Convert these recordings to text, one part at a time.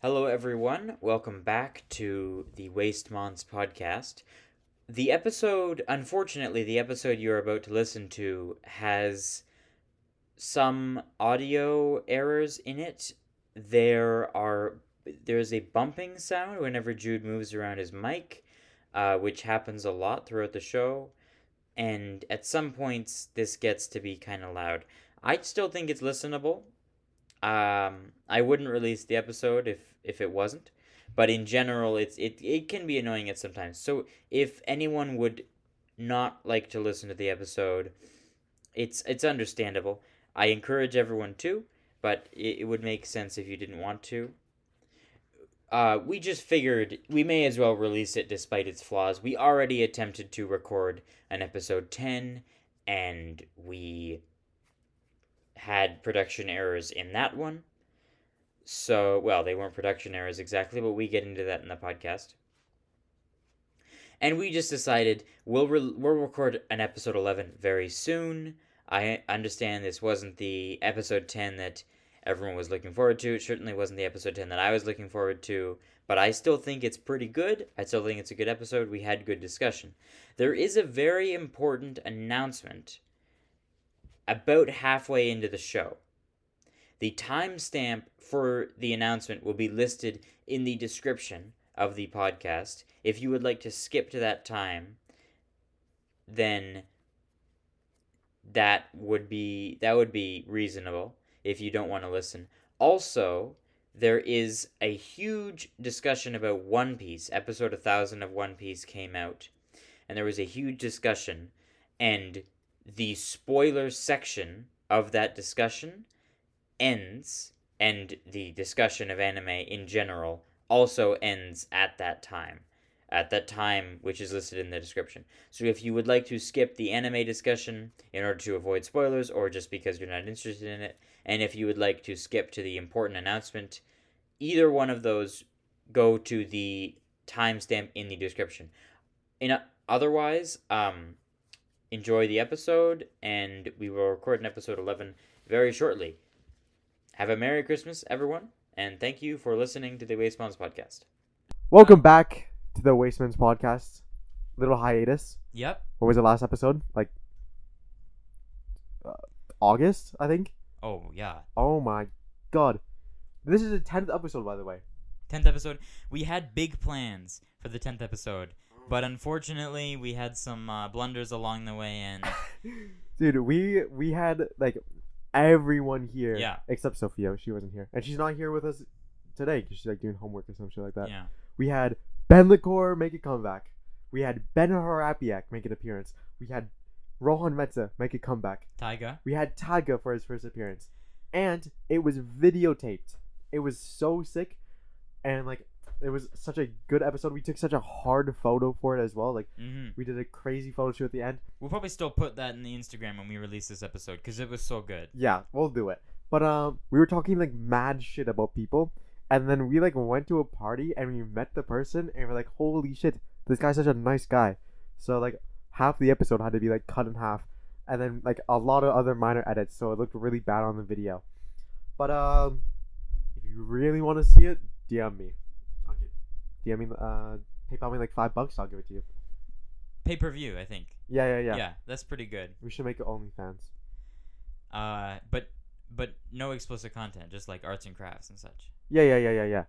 Hello everyone, welcome back to the Waste Mons podcast. The episode you're about to listen to has some audio errors in it. There's a bumping sound whenever Jude moves around his mic, which happens a lot throughout the show, and at some points this gets to be kind of loud. I still think it's listenable. I wouldn't release the episode if it wasn't, but in general it can be annoying at sometimes. So if anyone would not like to listen to the episode, it's understandable. I encourage everyone to, but it would make sense if you didn't want to. We just figured we may as well release it despite its flaws. We already attempted to record an episode 10, and we had production errors in that one. So, well, they weren't production errors exactly, but we get into that in the podcast. And we just decided we'll record an episode 11 very soon. I understand this wasn't the episode 10 that everyone was looking forward to. It certainly wasn't the episode 10 that I was looking forward to, but I still think it's pretty good. I still think it's a good episode. We had good discussion. There is a very important announcement about halfway into the show. The timestamp for the announcement will be listed in the description of the podcast. If you would like to skip to that time, then that would be reasonable if you don't want to listen. Also, there is a huge discussion about One Piece. Episode 1000 of One Piece came out, and there was a huge discussion, and the spoiler section of that discussion ends, and the discussion of anime in general also ends at that time, which is listed in the description. So if you would like to skip the anime discussion in order to avoid spoilers, or just because you're not interested in it, and if you would like to skip to the important announcement, either one of those, go to the timestamp in the description. Otherwise, enjoy the episode, and we will record an episode 11 very shortly. Have a Merry Christmas, everyone, and thank you for listening to the Waste Mons podcast. Welcome back to the Waste Mons podcast. Little hiatus. Yep. What was the last episode? Like August, I think. Oh yeah. Oh my god. This is the 10th episode, by the way. 10th episode. We had big plans for the 10th episode, but unfortunately, we had some blunders along the way, and dude, we had like everyone here. Yeah. Except Sophia, she wasn't here, and she's not here with us today because she's like doing homework or some shit like that. Yeah. We had Ben LaCour make a comeback. We had Ben Harapiak make an appearance. We had Rohan Metza make a comeback. Taiga. We had Taiga for his first appearance. And it was videotaped. It was so sick. And, like, it was such a good episode. We took such a hard photo for it as well. Like, We did a crazy photo shoot at the end. We'll probably still put that in the Instagram when we release this episode because it was so good. Yeah, we'll do it. But we were talking, like, mad shit about people. And then we, like, went to a party, and we met the person, and we're like, holy shit, this guy's such a nice guy. So, like, half the episode had to be, like, cut in half. And then, like, a lot of other minor edits, so it looked really bad on the video. But, if you really want to see it, DM me. DM me, PayPal me, like, $5, I'll give it to you. Pay-per-view, I think. Yeah. Yeah, that's pretty good. We should make it OnlyFans. But no explicit content, just, like, arts and crafts and such. Yeah.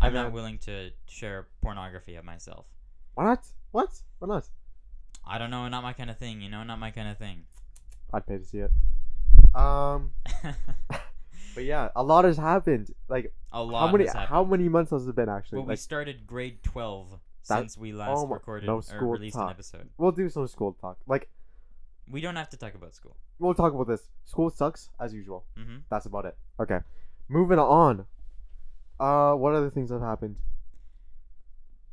I'm not willing to share pornography of myself. Why not? What? Why not? I don't know. Not my kind of thing, Not my kind of thing. I'd pay to see it. But yeah, a lot has happened. Like, a lot has happened. How many months has it been, actually? Well, we started grade 12 since we last recorded or released an episode. We'll do some school talk. Like, we don't have to talk about school. We'll talk about this. School sucks, as usual. Mm-hmm. That's about it. Okay. Moving on. What other things have happened?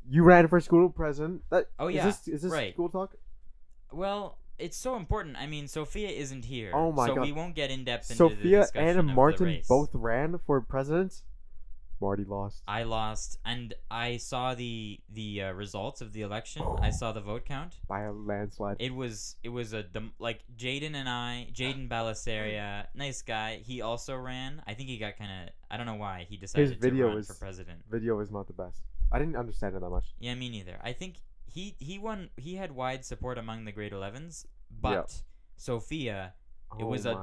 You ran for school president. Oh yeah, is this right. School talk? Well, it's so important. I mean, Sophia isn't here. Oh my god. So we won't get in depth into the discussion of the race. Sophia and Martin both ran for president. Marty lost. I lost, and I saw the results of the election. Oh. I saw the vote count by a landslide. It was Jaden Balisaria, nice guy. He also ran. I think he got kind of, I don't know why he decided to run for president. Video is not the best. I didn't understand it that much. Yeah, me neither. I think he won. He had wide support among the grade 11s, but yep. Sophia. It was a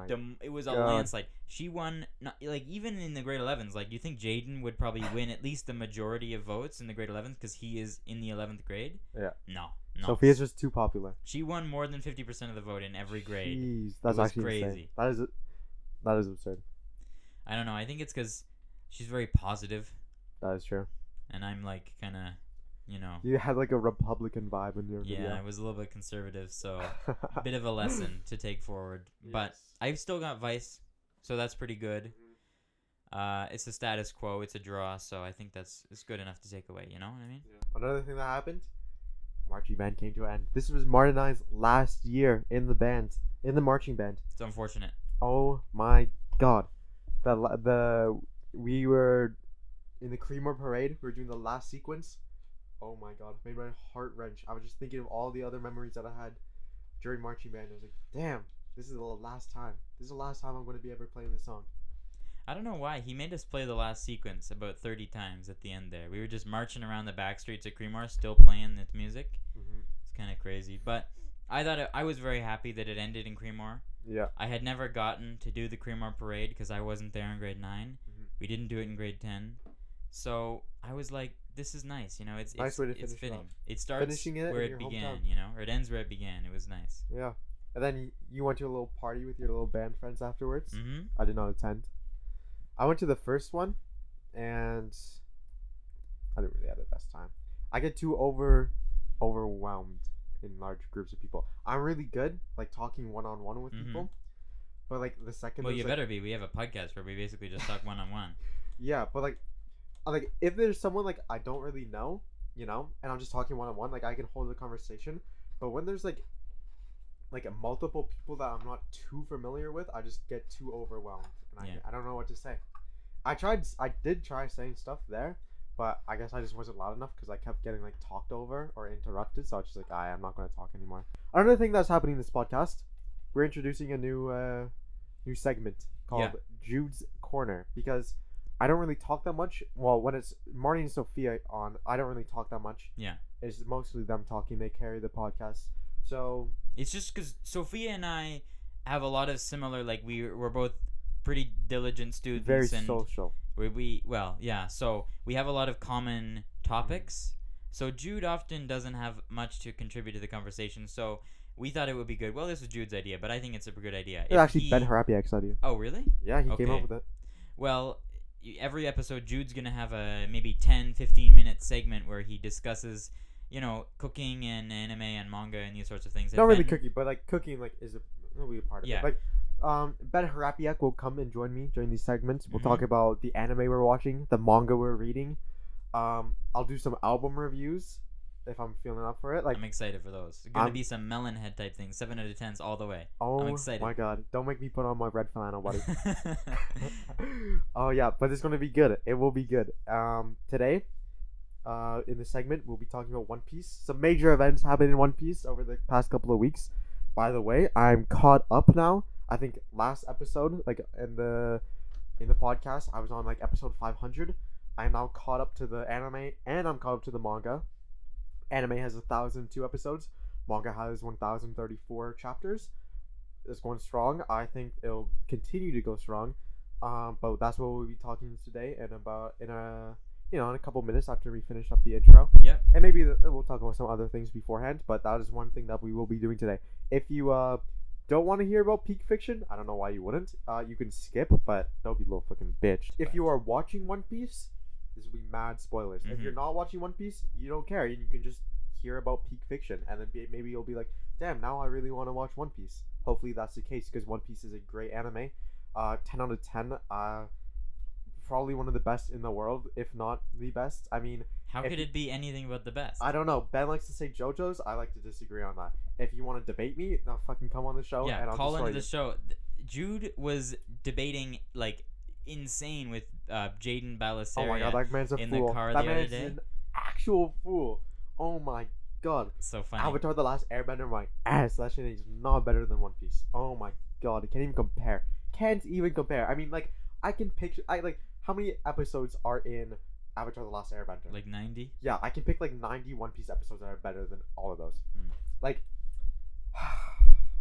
landslide. She won, even in the grade 11s. Like, you think Jaden would probably win at least the majority of votes in the grade 11s because he is in the 11th grade? Yeah. No. Sophia's just too popular. She won more than 50% of the vote in every grade. Jeez, that's actually crazy. Insane. That is absurd. I don't know. I think it's because she's very positive. That is true. And I'm kind of, you had a Republican vibe in your video. Yeah, I was a little bit conservative, so a bit of a lesson to take forward. Yes. But I've still got Vice, so that's pretty good. It's a status quo, it's a draw, so I think it's good enough to take away, you know what I mean? Yeah. Another thing that happened, marching band came to an end. This was Martin and I's last year in the marching band. It's unfortunate. Oh my god. We were in the Cremore parade, we were doing the last sequence. Oh my god, it made my heart wrench. I was just thinking of all the other memories that I had during marching band. I was like, damn, this is the last time. This is the last time I'm going to be ever playing this song. I don't know why. He made us play the last sequence about 30 times at the end there. We were just marching around the back streets of Cremore, still playing the music. Mm-hmm. It's kind of crazy. But I thought I was very happy that it ended in Cremore. Yeah. I had never gotten to do the Cremore parade because I wasn't there in grade 9. Mm-hmm. We didn't do it in grade 10. So I was like, this is nice, it's nice way to finish. It's fitting. It starts where it began, or it ends where it began. It was nice. Yeah. And then you went to a little party with your little band friends afterwards. Mm-hmm. I did not attend. I went to the first one, and I didn't really have the best time. I get too overwhelmed in large groups of people. I'm really good, talking one-on-one with mm-hmm. people, but, the second... Well, you better be. We have a podcast where we basically just talk one-on-one. Yeah, but, if there's someone I don't really know, and I'm just talking one-on-one, I can hold the conversation. But when there's multiple people that I'm not too familiar with, I just get too overwhelmed, and I don't know what to say. I did try saying stuff there, but I guess I just wasn't loud enough because I kept getting talked over or interrupted. So I was just I'm not going to talk anymore. Another thing that's happening in this podcast, we're introducing a new segment called Jude's Corner, because I don't really talk that much. Well, when it's Marty and Sophia on, I don't really talk that much. Yeah. It's mostly them talking. They carry the podcast. So it's just because Sophia and I have a lot of similar, we're both pretty diligent students. Very social. So we have a lot of common topics. So Jude often doesn't have much to contribute to the conversation. So we thought it would be good. Well, this was Jude's idea, but I think it's a good idea. It's actually Ben Harapiak's idea. Oh, really? Yeah, he came up with it. Well, every episode Jude's gonna have a maybe 10-15 minute segment where he discusses cooking and anime and manga and these sorts of things. Not really cooking, but cooking is a part of it. Ben Harapiak will come and join me during these segments. We'll mm-hmm. talk about the anime we're watching, the manga we're reading. I'll do some album reviews if I'm feeling up for it. I'm excited for those. It's gonna be some melon head type things. 7 out of 10s all the way. Oh, I'm excited. My god, don't make me put on my red flannel, buddy. Oh yeah, but it's gonna be good. It will be good. Today, in the segment, we'll be talking about One Piece. Some major events happened in One Piece over the past couple of weeks. By the way, I'm caught up now. I think last episode, in the podcast, I was on episode 500. I'm now caught up to the anime, and I'm caught up to the manga. Anime has 1,002 episodes. Manga has 1,034 chapters. It's going strong. I think it'll continue to go strong. But that's what we'll be talking today, and about in a couple minutes after we finish up the intro. Yep. And maybe we'll talk about some other things beforehand. But that is one thing that we will be doing today. If you don't want to hear about Peak Fiction, I don't know why you wouldn't. You can skip, but don't be a little fucking bitch. If you are watching One Piece, this will be mad spoilers. Mm-hmm. If you're not watching One Piece, you don't care. You can just hear about Peak Fiction, and then maybe you'll be like, damn, now I really want to watch One Piece. Hopefully that's the case, because One Piece is a great anime. 10 out of 10. Probably one of the best in the world, if not the best. I mean... how could it be anything but the best? I don't know. Ben likes to say JoJo's. I like to disagree on that. If you want to debate me, now fucking come on the show, and I'll destroy you. Yeah, call into the show. Jude was debating, insane with Jaden Ballesteros. Oh my god, that man's a in fool. The car that the other day. An actual fool. Oh my god. So funny. Avatar The Last Airbender, my ass. That shit is not better than One Piece. Oh my god, it can't even compare. Can't even compare. I mean, like, I can picture. I like how many episodes are in Avatar The Last Airbender? Like 90. Yeah, I can pick like 90 One Piece episodes that are better than all of those. Mm. Like,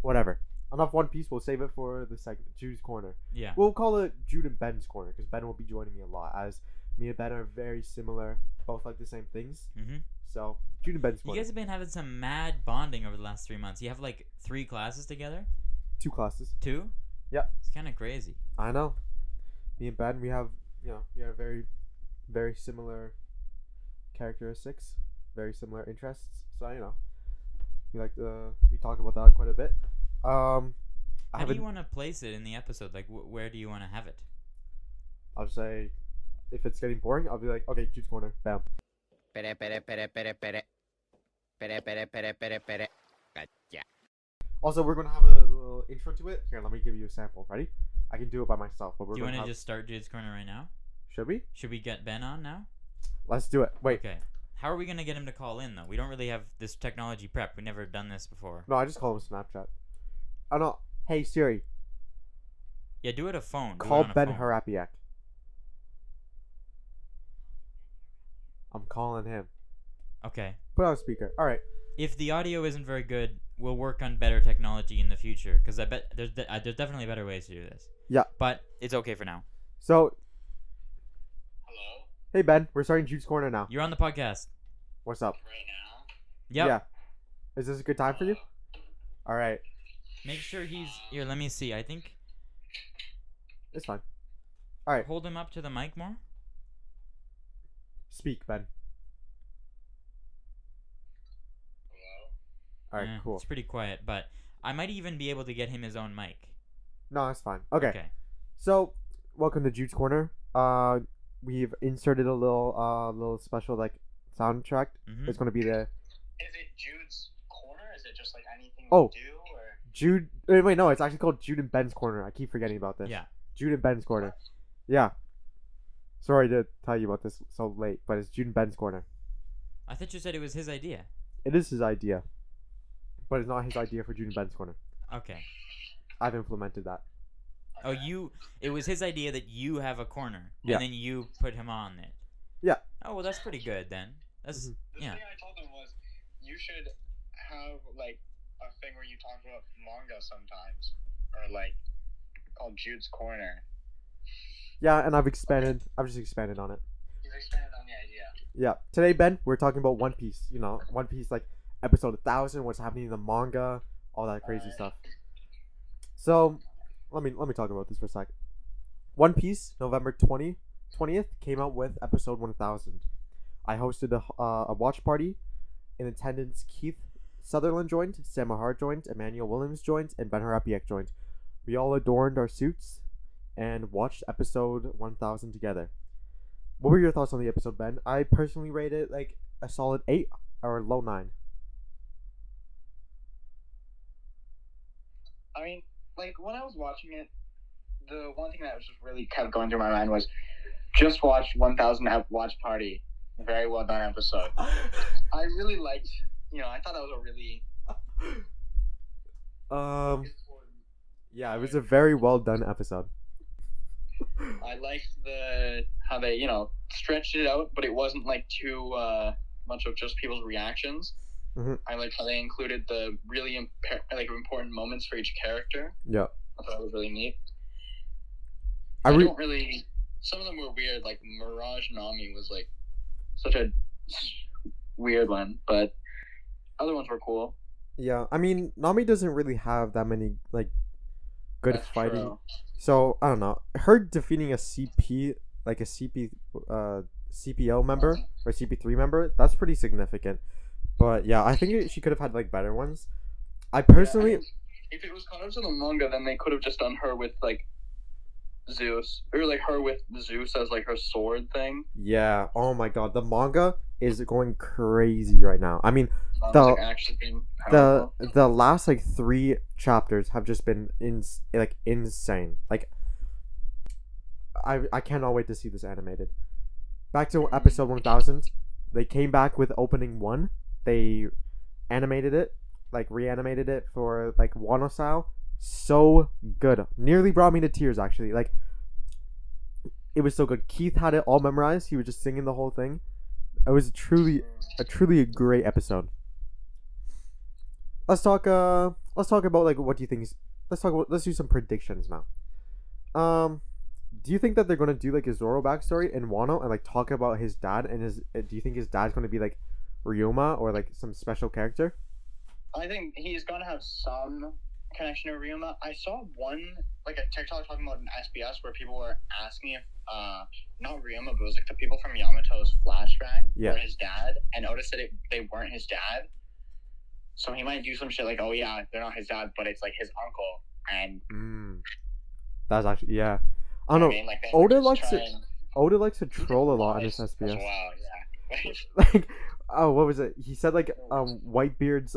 whatever. Enough One Piece. We'll save it for the segment, Jude's Corner. Yeah. We'll call it Jude and Ben's Corner because Ben will be joining me a lot, as me and Ben are very similar, both like the same things. Mm-hmm. So Jude and Ben's Corner. You guys have been having some mad bonding over the last 3 months. You have like 3 classes together. 2 classes. 2. Yep. It's kind of crazy. I know. Me and Ben, we have, you know, we have very, very similar characteristics, very similar interests. So you know, we like we talk about that quite a bit. How do you want to place it in the episode? Like, where do you want to have it? I'll just say, if it's getting boring, I'll be like, okay, Jude's Corner, bam. Yeah. Also, we're gonna have a little intro to it. Here, let me give you a sample. Ready? I can do it by myself. But we're do you want to just start Jude's Corner right now? Should we? Should we get Ben on now? Let's do it. Wait. Okay. How are we gonna get him to call in though? We don't really have this technology prep. We've never done this before. No, I just call him Snapchat. Oh no! Hey Siri. Yeah, do it a phone. Call Ben Harapiak. I'm calling him. Okay. Put on speaker. All right. If the audio isn't very good, we'll work on better technology in the future. Because I bet there's definitely better ways to do this. Yeah. But it's okay for now. So. Hello. Hey Ben, we're starting Jude's Corner now. You're on the podcast. What's up? Right now. Yep. Yeah. Is this a good time for you? All right. Make sure he's here. Let me see. I think it's fine. All right. Hold him up to the mic more. Speak, Ben. Hello. All right. Cool. It's pretty quiet, but I might even be able to get him his own mic. No, that's fine. Okay. So, welcome to Jude's Corner. We've inserted a little special like soundtrack. Mm-hmm. It's gonna be there. Is it Jude's Corner? Is it just like anything we do? Jude, wait, no, it's actually called Jude and Ben's Corner. I keep forgetting about this. Yeah. Jude and Ben's Corner. Yeah. Sorry to tell you about this so late, but it's Jude and Ben's Corner. I thought you said it was his idea. It is his idea. But it's not his idea for Jude and Ben's Corner. Okay. I've implemented that. Oh, it was his idea that you have a corner. Yeah. And then you put him on it. Yeah. Oh, well, that's pretty good then. That's, mm-hmm. Yeah. The thing I told him was, you should have, like, a thing where you talk about manga sometimes, or like called Jude's Corner. Yeah, and I've just expanded on it. You've expanded on the idea. Yeah. Today, Ben, we're talking about One Piece. You know, One Piece, like episode 1000, what's happening in the manga, all that crazy stuff. So, let me talk about this for a sec. One Piece, November 20th, came out with episode 1000. I hosted a watch party. In attendance, Keith Sutherland joined, Sam Mahar joined, Emmanuel Williams joined, and Ben Harapiak joined. We all adorned our suits and watched episode 1000 together. What were your thoughts on the episode, Ben? I personally rate it like a solid 8 or a low 9. I mean, like when I was watching it, the one thing that was just really kind of going through my mind was just watch 1000 at Watch Party. Very well done episode. I really liked. You know, I thought that was a really yeah, it was a very well done episode. I liked how they, you know, stretched it out, but it wasn't like too much of just people's reactions. Mm-hmm. I liked how they included the really important moments for each character. Yeah, I thought it was really neat. Some of them were weird, like Mirage Nami was like such a weird one, but other ones were cool. Yeah, I mean, Nami doesn't really have that many, like, good That's fighting. True. So, I don't know. Her defeating a CPO member, or CP3 member, that's pretty significant. But, yeah, I think she could have had, like, better ones. I personally... Yeah, if it was caught up to the manga, then they could have just done her with, like, Zeus. Or, like, her with Zeus as, like, her sword thing. Yeah, oh my god. The manga is going crazy right now. I mean... The last like 3 chapters have just been insane. Like I cannot wait to see this animated. Back to episode 1000. They came back with opening 1. They animated it, like reanimated it for like Wano style. So good. Nearly brought me to tears, actually. Like, it was so good. Keith had it all memorized. He was just singing the whole thing. It was truly a great episode. Let's talk about, like, what do you think is... Let's do some predictions now. Do you think that they're gonna do like a Zoro backstory in Wano and like talk about his dad and his... Do you think his dad's gonna be like Ryuma or like some special character? I think he's gonna have some connection to Ryuma. I saw one, like, a TikTok talking about an SBS where people were asking if not Ryuma, but it was like the people from Yamato's flashback were his dad, and Oda said they weren't his dad. So he might do some shit like, oh yeah, they're not his dad, but it's like his uncle, and that's actually I don't know. I mean, like, Oda likes to troll a lot in his SBS. Wow, yeah. Like, oh, what was it? He said like Whitebeard's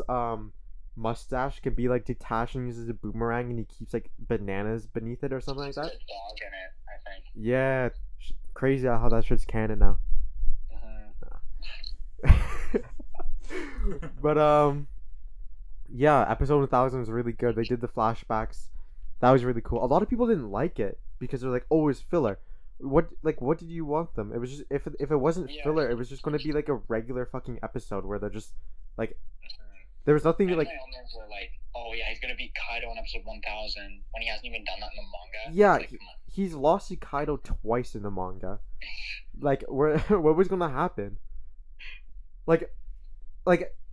mustache could be like detached and uses a boomerang, and he keeps like bananas beneath it or something like that. There's a dog in it, I think. Yeah, crazy how that shit's canon now. But yeah, episode 1000 was really good. They did the flashbacks. That was really cool. A lot of people didn't like it because they're like, oh, it's filler. What did you want them? It was just, if it wasn't filler, it was just going to be like a regular fucking episode where they're just like... There was nothing like... Were like, oh yeah, he's gonna beat Kaido in episode 1000 when he hasn't even done that in the manga. Yeah, like, he's lost to Kaido twice in the manga. Like, what was gonna happen? Like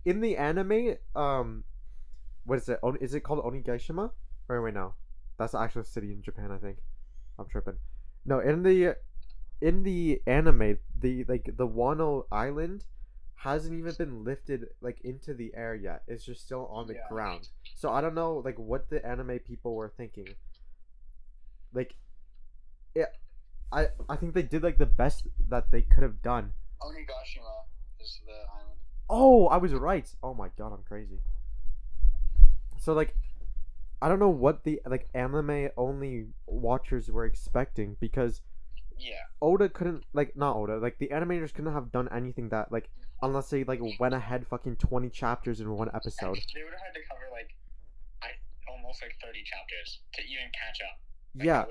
in the anime, what is it? Is it called Onigashima? Or wait, no, that's the actual city in Japan, I think. I'm tripping. No, in the anime, the Wano Island hasn't even been lifted like into the air yet. It's just still on the ground. So I don't know like what the anime people were thinking. Like, I think they did like the best that they could have done. Onigashima is the island. Oh, I was right. Oh my god, I'm crazy. So like, I don't know what the like anime only watchers were expecting, because Oda couldn't like the animators couldn't have done anything that like... Unless they, like, went ahead fucking 20 chapters in one episode. They would have had to cover, like, almost, like, 30 chapters to even catch up. Like, yeah.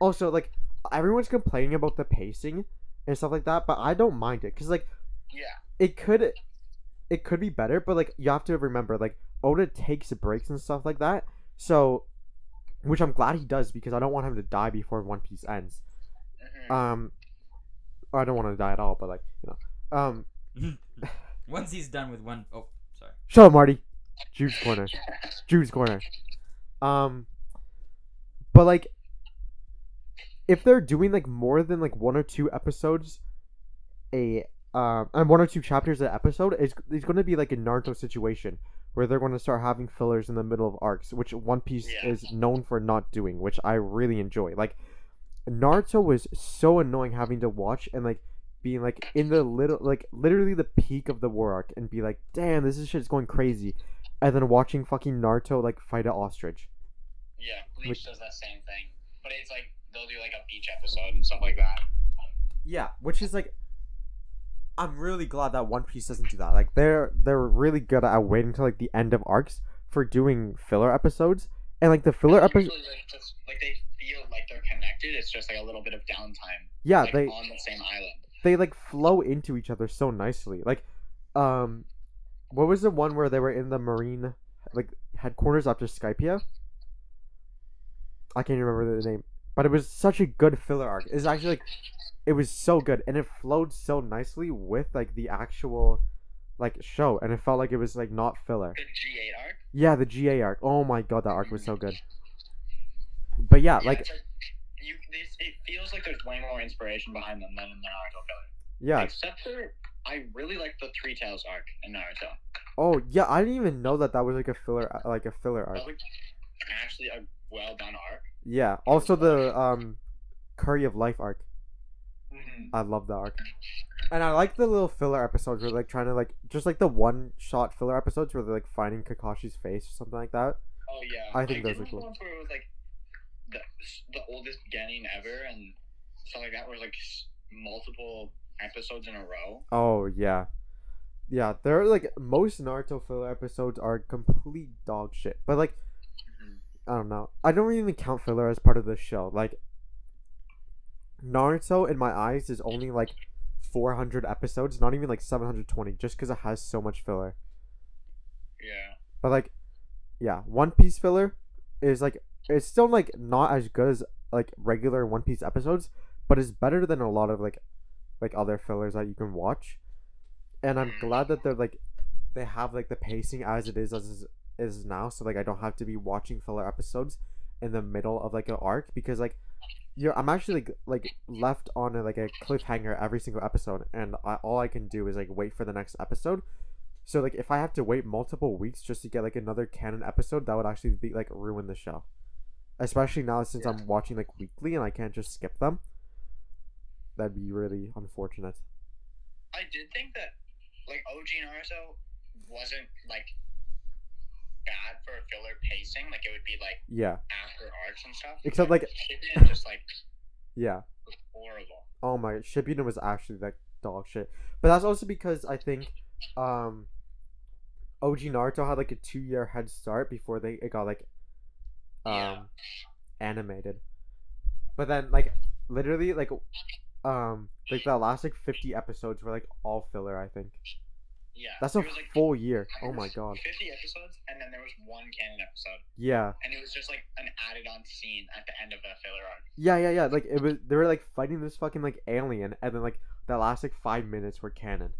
Also, like, everyone's complaining about the pacing and stuff like that, but I don't mind it. Because, like, it could be better, but, like, you have to remember, like, Oda takes breaks and stuff like that. So, which I'm glad he does, because I don't want him to die before One Piece ends. Mm-hmm. I don't want him to die at all, but, like, you know. Once he's done with one... Oh, sorry. Shut up, Marty. Jude's Corner. But, like, if they're doing, like, more than, like, one or two episodes and one or two chapters an episode, it's going to be, like, a Naruto situation where they're going to start having fillers in the middle of arcs, which One Piece is known for not doing, which I really enjoy. Like, Naruto was so annoying having to watch and, like, being like in the little, like, literally the peak of the war arc, and be like, damn, this shit's going crazy, and then watching fucking Naruto like fight an ostrich. Yeah, Bleach does that same thing, but it's like they'll do like a beach episode and stuff like that. Yeah, which is like, I'm really glad that One Piece doesn't do that. Like, they're really good at waiting until like the end of arcs for doing filler episodes, and like the filler episodes like they feel like they're connected. It's just like a little bit of downtime. Yeah, like, they on the same island. They, like, flow into each other so nicely. Like, what was the one where they were in the marine, like, headquarters after Skypiea? I can't remember the name. But it was such a good filler arc. It's actually, like, it was so good. And it flowed so nicely with, like, the actual, like, show. And it felt like it was, like, not filler. The G8 arc? Yeah, the G8 arc. Oh, my God, that arc was so good. But, yeah, like... it feels like there's way more inspiration behind them than in the Naruto filler. Yeah. Except for, I really like the Three Tails arc in Naruto. Oh yeah, I didn't even know that was like a filler arc. That was actually a well done arc. Yeah. Also the Curry of Life arc. Mm-hmm. I love that arc, and I like the little filler episodes where they're, like, trying to, like, just like the one shot filler episodes where they're like finding Kakashi's face or something like that. Oh yeah. I think those are cool. Where it was, like, the oldest genin ever and stuff like that, was like multiple episodes in a row. Oh yeah. Yeah, there are, like, most Naruto filler episodes are complete dog shit. But, like, I don't know. I don't even count filler as part of the show. Like, Naruto, in my eyes, is only, like, 400 episodes. Not even, like, 720, just because it has so much filler. Yeah. But, like, yeah, One Piece filler is, like, it's still, like, not as good as, like, regular One Piece episodes. But it's better than a lot of, like other fillers that you can watch. And I'm glad that they're, like, they have, like, the pacing as is now. So, like, I don't have to be watching filler episodes in the middle of, like, an arc. Because, like, I'm actually, like left on, like, a cliffhanger every single episode. And all I can do is, like, wait for the next episode. So, like, if I have to wait multiple weeks just to get, like, another canon episode, that would actually, be like, ruin the show. Especially now since I'm watching, like, weekly and I can't just skip them. That'd be really unfortunate. I did think that, like, OG Naruto wasn't, like, bad for filler pacing. Like, it would be, like, after arcs and stuff. Except, like... Shippuden just, like... Yeah. Was horrible. Oh my... Shippuden was actually, like, dog shit. But that's also because, I think, OG Naruto had, like, a 2-year head start before it got, like, animated. But then, like, literally, like... like the last like 50 episodes were like all filler, I think. Yeah. That's a full year. Oh my god. 50 episodes, and then there was one canon episode. Yeah. And it was just like an added on scene at the end of a filler arc. Yeah. Like it was, they were like fighting this fucking like alien, and then like the last like 5 minutes were canon.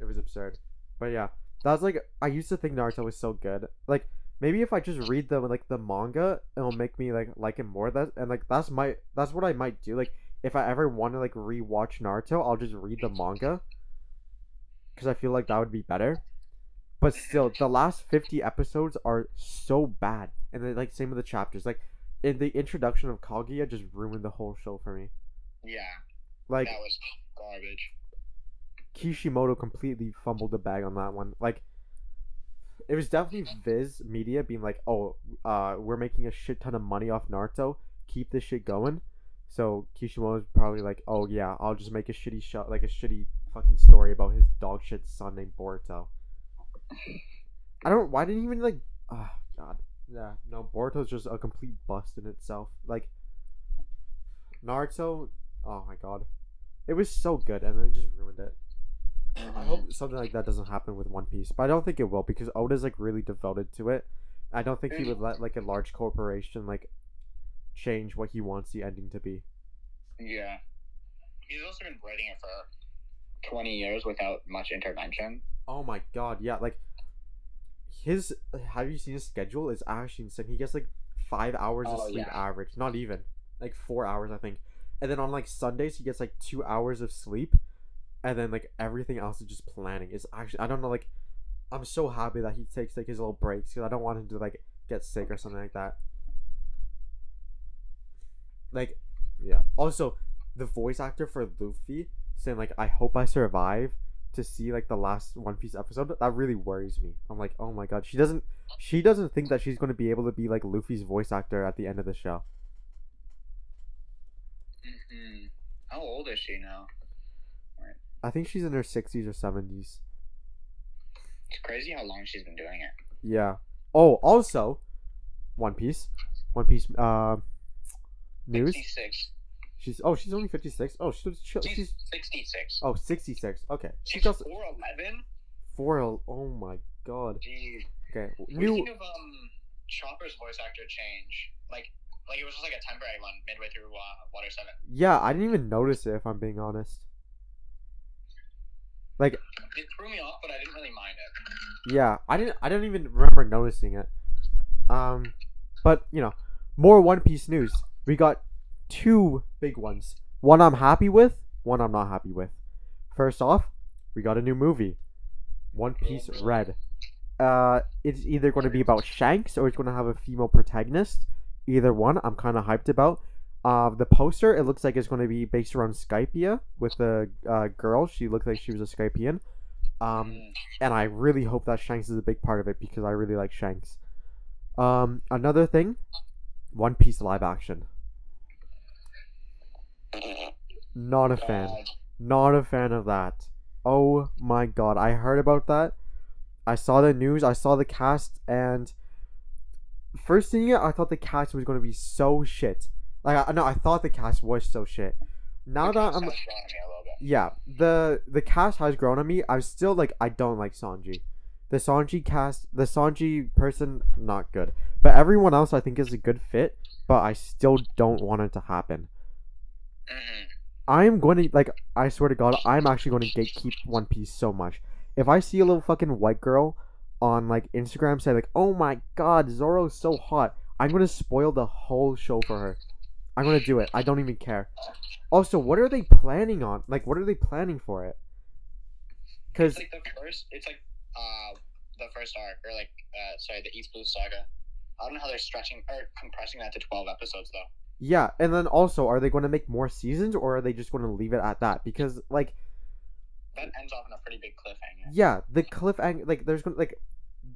It was absurd, but yeah, that's like I used to think Naruto was so good. Like maybe if I just read the manga, it'll make me like it more. That's what I might do. Like. If I ever want to, like, rewatch Naruto, I'll just read the manga. Because I feel like that would be better. But still, the last 50 episodes are so bad. And then, like, same with the chapters. Like, in the introduction of Kaguya just ruined the whole show for me. Yeah. Like, that was garbage. Kishimoto completely fumbled the bag on that one. Like, it was definitely Viz Media being like, oh, we're making a shit ton of money off Naruto. Keep this shit going. So Kishimoto's probably like, oh yeah, I'll just make a shitty show, like a shitty fucking story about his dog shit son named Boruto. Why didn't he even like, oh god, yeah, no, Boruto's just a complete bust in itself. Like, Naruto, oh my god, it was so good and then just ruined it. I hope something like that doesn't happen with One Piece, but I don't think it will because Oda's like really devoted to it. I don't think he would let like a large corporation like change what he wants the ending to be. Yeah. He's also been writing it for 20 years without much intervention. Oh my god, yeah, like his have you seen his schedule? It's actually insane. He gets like 5 hours of sleep average. Not even. Like 4 hours I think. And then on like Sundays he gets like 2 hours of sleep and then like everything else is just planning. It's actually I don't know, like I'm so happy that he takes like his little breaks because I don't want him to like get sick or something like that. Like, yeah. Also, the voice actor for Luffy saying, like, I hope I survive to see, like, the last One Piece episode, that really worries me. I'm like, oh my god. She doesn't think that she's going to be able to be, like, Luffy's voice actor at the end of the show. Mm-hmm. How old is she now? Right. I think she's in her 60s or 70s. It's crazy how long she's been doing it. Yeah. Oh, also, One Piece, news? 66. She's only 56. Oh, she's 66. Oh, 66. Okay. She's 4'11. Oh my god. Jeez. Okay. Speaking of Chopper's voice actor change, like it was just like a temporary one midway through Water Seven. Yeah, I didn't even notice it. If I'm being honest, like it threw me off, but I didn't really mind it. Yeah, I don't even remember noticing it. But you know, more One Piece news. We got two big ones. One I'm happy with, one I'm not happy with. First off, we got a new movie. One Piece Red. It's either going to be about Shanks or it's going to have a female protagonist. Either one, I'm kind of hyped about. The poster, it looks like it's going to be based around Skypiea with a girl. She looked like she was a Skypean. And I really hope that Shanks is a big part of it because I really like Shanks. Another thing... One Piece live action. Not a fan. Not a fan of that. Oh my god. I heard about that. I saw the news. I saw the cast. And first seeing it, I thought the cast was going to be so shit. Like, I thought the cast was so shit. Now that I'm... yeah, the cast has grown on me. I'm still like, I don't like Sanji. The Sanji cast, the Sanji person, not good. But everyone else I think is a good fit, but I still don't want it to happen. I'm going to, like, I swear to God, I'm actually going to gatekeep One Piece so much. If I see a little fucking white girl on, like, Instagram say, like, oh my god, Zoro's so hot, I'm going to spoil the whole show for her. I'm going to do it. I don't even care. Also, what are they planning on? Like, what are they planning for it? Because... it's, like, the first arc, or, like, the East Blue Saga. I don't know how they're stretching, or compressing that to 12 episodes, though. Yeah, and then also, are they going to make more seasons, or are they just going to leave it at that? Because, like... that ends off in a pretty big cliffhanger. Yeah, the cliffhanger, like, there's going to, like...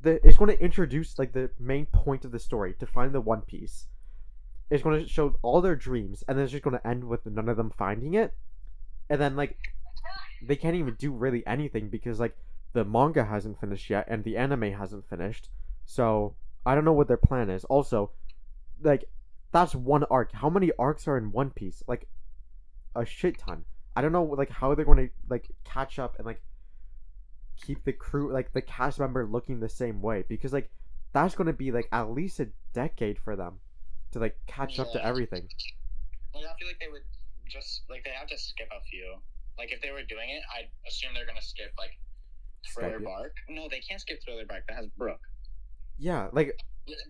it's going to introduce, like, the main point of the story, to find the One Piece. It's going to show all their dreams, and then it's just going to end with none of them finding it. And then, like, they can't even do really anything because, like, the manga hasn't finished yet, and the anime hasn't finished. So, I don't know what their plan is. Also, like, that's one arc. How many arcs are in One Piece? Like, a shit ton. I don't know, like, how they're going to, like, catch up and, like, keep the crew, like, the cast member looking the same way. Because, like, that's going to be, like, at least a decade for them to, like, catch up to everything. Like, I feel like they would just, like, they have to skip a few. Like, if they were doing it, I'd assume they're gonna skip, like, Thriller Bark. No, they can't skip Thriller Bark. That has Brook. Yeah, like...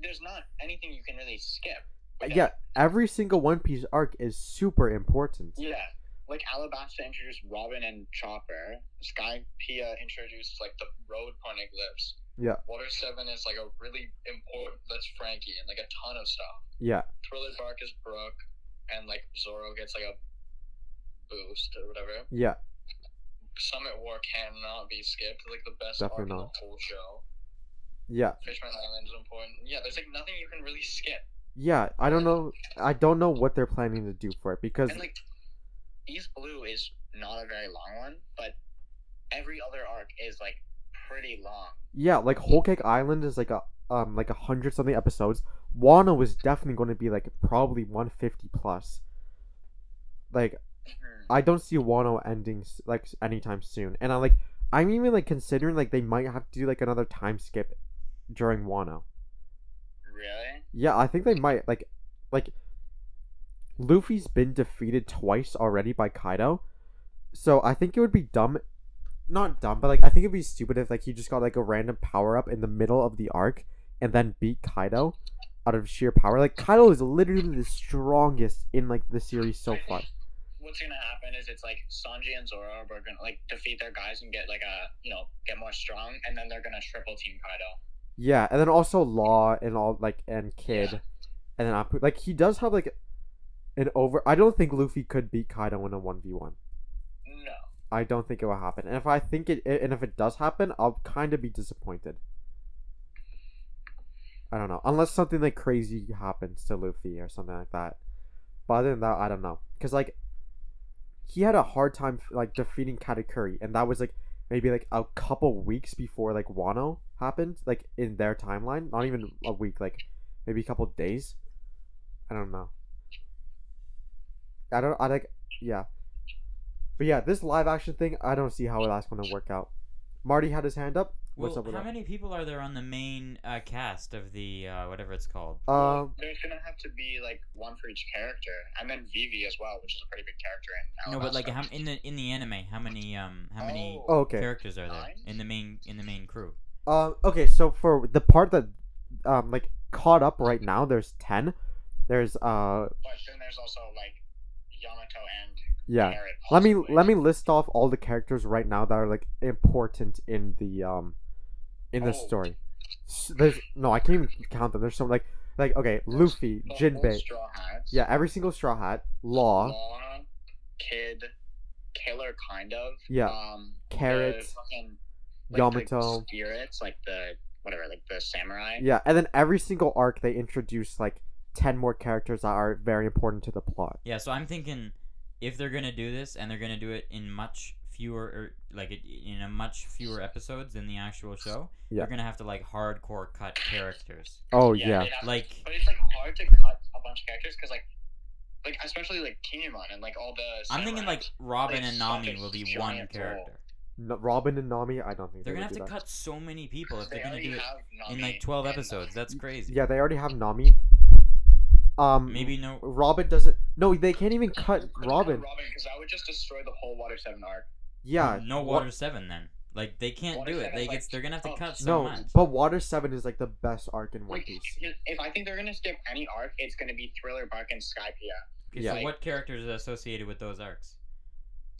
there's not anything you can really skip. Yeah, every single One Piece arc is super important. Yeah. Like, Alabasta introduced Robin and Chopper. Skypiea introduced, like, the road poneglyphs. Yeah. Water Seven is, like, a really important... that's Frankie and, like, a ton of stuff. Yeah. Thriller Bark is Brook. And, like, Zoro gets, like, a boost or whatever. Yeah. Summit War cannot be skipped. Like, the best arc in the whole show. Yeah. Fishman Island is important. Yeah, there's, like, nothing you can really skip. Yeah, I don't know. I don't know what they're planning to do for it, because... and, like, East Blue is not a very long one, but every other arc is, like, pretty long. Yeah, like, Whole Cake Island is, like, a 100-something episodes. Wano is definitely going to be, like, probably 150+. Like... I don't see Wano ending, like, anytime soon. And I'm even, like, considering, like, they might have to do, like, another time skip during Wano. Really? Yeah, I think they might. Like, Luffy's been defeated twice already by Kaido. So I think it would be dumb. Not dumb, but, like, I think it'd be stupid if, like, he just got, like, a random power-up in the middle of the arc and then beat Kaido out of sheer power. Like, Kaido is literally the strongest in, like, the series so far. What's gonna happen is it's like Sanji and Zoro are gonna, like, defeat their guys and get, like, a, you know, get more strong, and then they're gonna triple team Kaido. Yeah, and then also Law and all, like, and Kid, yeah. And then Apu. Like, he does have, like, an over. I don't think Luffy could beat Kaido in a 1v1. No, I don't think it will happen. And if it does happen, I'll kind of be disappointed. I don't know, unless something, like, crazy happens to Luffy or something like that. But other than that, I don't know, because, like, he had a hard time, like, defeating Katakuri, and that was, like, maybe, like, a couple weeks before, like, Wano happened, like, in their timeline. Not even a week, like, maybe a couple days. I don't know. Yeah. But yeah, this live action thing, I don't see how that's going to work out. Marty had his hand up. What's up with that? How many people are there on the main cast of the, whatever it's called? There's going to have to be, like, one for each character. And then Vivi as well, which is a pretty big character in Alabasta. No, but, like, in the anime, how many characters are there? Nine? in the main crew? Okay, so for the part that, like, caught up right now, there's 10. There's, but then there's also, like, Yamato and... yeah, Garrett, let me list off all the characters right now that are, like, important in the in the story. There's I can't even count them. There's some like okay, Luffy, Jinbei, every single Straw Hat, Law, Kid, Killer, kind of, Carrot, fucking, like, Yamato, the spirits, like the samurai, and then every single arc they introduce, like, 10 more characters that are very important to the plot. Yeah, so I'm thinking if they're going to do this and they're going to do it in much fewer, or like in a much fewer episodes than the actual show, yeah, they're going to have to like hardcore cut characters. Oh, yeah. But it's like hard to cut a bunch of characters because like especially like Kinemon and like all the... I'm thinking like Robin and Nami will be one character. No, Robin and Nami, I don't think they're gonna have to cut so many people if they're gonna do it in like 12 episodes. That's crazy. Yeah, they already have Nami. Maybe no. Robin doesn't. No, they can't even cut Robin. Robin, because that would just destroy the whole Water Seven arc. Yeah. No Water Seven then. Like they can't do it. Like they're gonna have to cut so much. No, but Water Seven is like the best arc in One Piece. If I think they're gonna skip any arc, it's gonna be Thriller Bark and Skypiea. Okay, yeah. So what characters are associated with those arcs?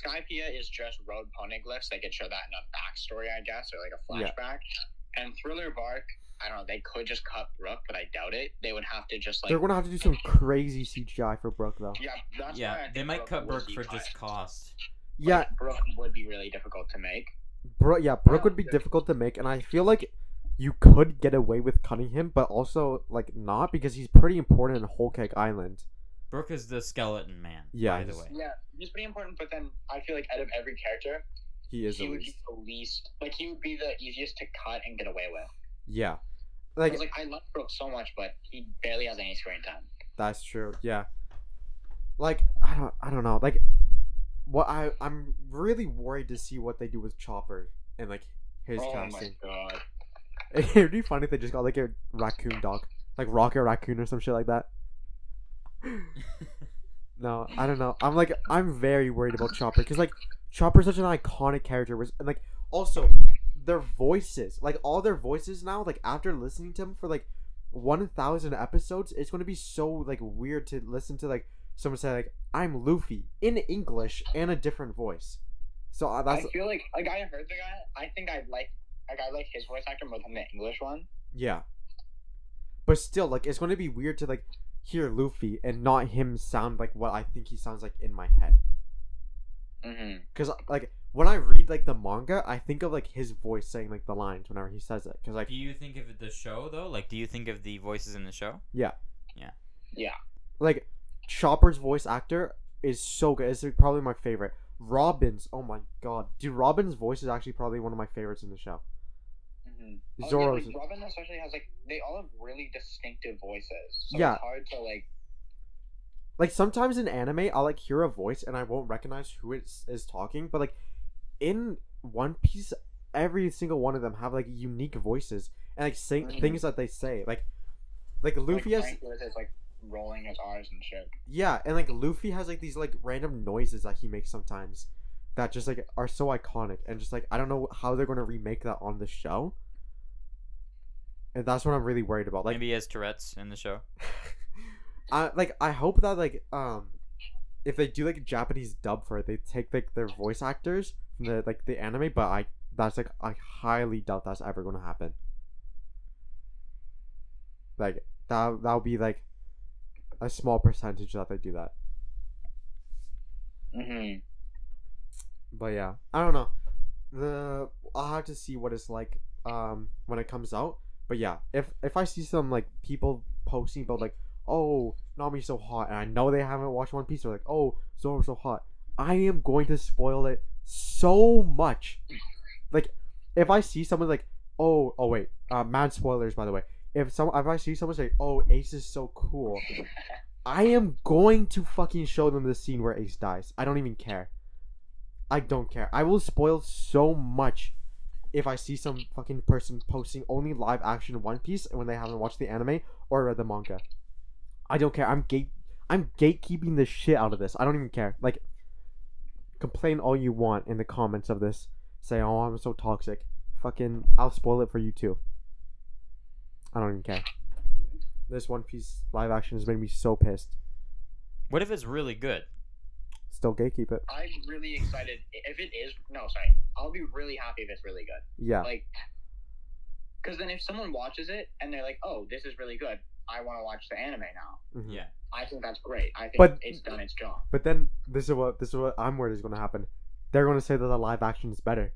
Skypiea is just road poneglyphs. They could show that in a backstory, I guess, or like a flashback. Yeah. And Thriller Bark, I don't know, they could just cut Brook, but I doubt it. They would have to just like... They're going to have to do some crazy CGI for Brook, though. Yeah, that's why they might cut Brook for just cost. Yeah. Like, Brook would be really difficult to make. Brook would be difficult to make, and I feel like you could get away with cutting him, but also, like, not, because he's pretty important in Whole Cake Island. Brook is the skeleton man, by the way. Yeah, he's pretty important, but then I feel like out of every character, he would be the easiest to cut and get away with. Yeah. I love Brook so much, but he barely has any screen time. That's true, yeah. Like, I don't know. Like, I'm really worried to see what they do with Chopper and, like, his casting. Oh, my God. It would be funny if they just got, like, a raccoon dog. Like, Rocket Raccoon or some shit like that. No, I don't know. I'm very worried about Chopper because Chopper's such an iconic character, and also their voices, all their voices now, after listening to them for 1,000 episodes, it's going to be so weird to listen to someone say I'm Luffy in English and a different voice. So I feel like I heard the guy. I think I like his voice actor more than the English one. Yeah, but still it's going to be weird to hear Luffy and not him sound like what I think he sounds like in my head. Because when I read the manga, I think of his voice saying the lines whenever he says it. Because do you think of the show though? Do you think of the voices in the show? Yeah. Chopper's voice actor is so good. It's probably my favorite. Robin's, oh my God, dude, Robin's voice is actually probably one of my favorites in the show. Zoro's. Yeah, Robin especially has they all have really distinctive voices. So it's hard to sometimes in anime I'll hear a voice and I won't recognize who it is talking, but in One Piece every single one of them have unique voices and things that they say. Luffy has rolling his R's and shit. Yeah, and Luffy has these random noises that he makes sometimes that just are so iconic and just I don't know how they're going to remake that on the show. And that's what I'm really worried about. Maybe he has Tourette's in the show. I hope that if they do a Japanese dub for it, they take their voice actors from the the anime. But I highly doubt that's ever going to happen. That would be a small percentage that they do that. Mm-hmm. But yeah, I don't know. I'll have to see what it's when it comes out. But yeah, if I see some people posting about oh, Nami's so hot, and I know they haven't watched One Piece, they're oh, Zoro's so hot, I am going to spoil it so much. If I see someone mad spoilers by the way. If I see someone say, oh, Ace is so cool, I am going to fucking show them the scene where Ace dies. I don't even care. I don't care. I will spoil so much. If I see some fucking person posting only live action One Piece when they haven't watched the anime or read the manga, I don't care. I'm gatekeeping the shit out of this. I don't even care. Complain all you want in the comments of this. Say, oh, I'm so toxic. Fucking, I'll spoil it for you too. I don't even care. This One Piece live action has made me so pissed. What if it's really good? Still gatekeep it. I'm really excited if it is. No, sorry. I'll be really happy if it's really good. Yeah. Because then if someone watches it and they're oh, this is really good, I want to watch the anime now. Mm-hmm. Yeah. I think that's great. I think it's done its job. But then this is what I'm worried is going to happen. They're going to say that the live action is better.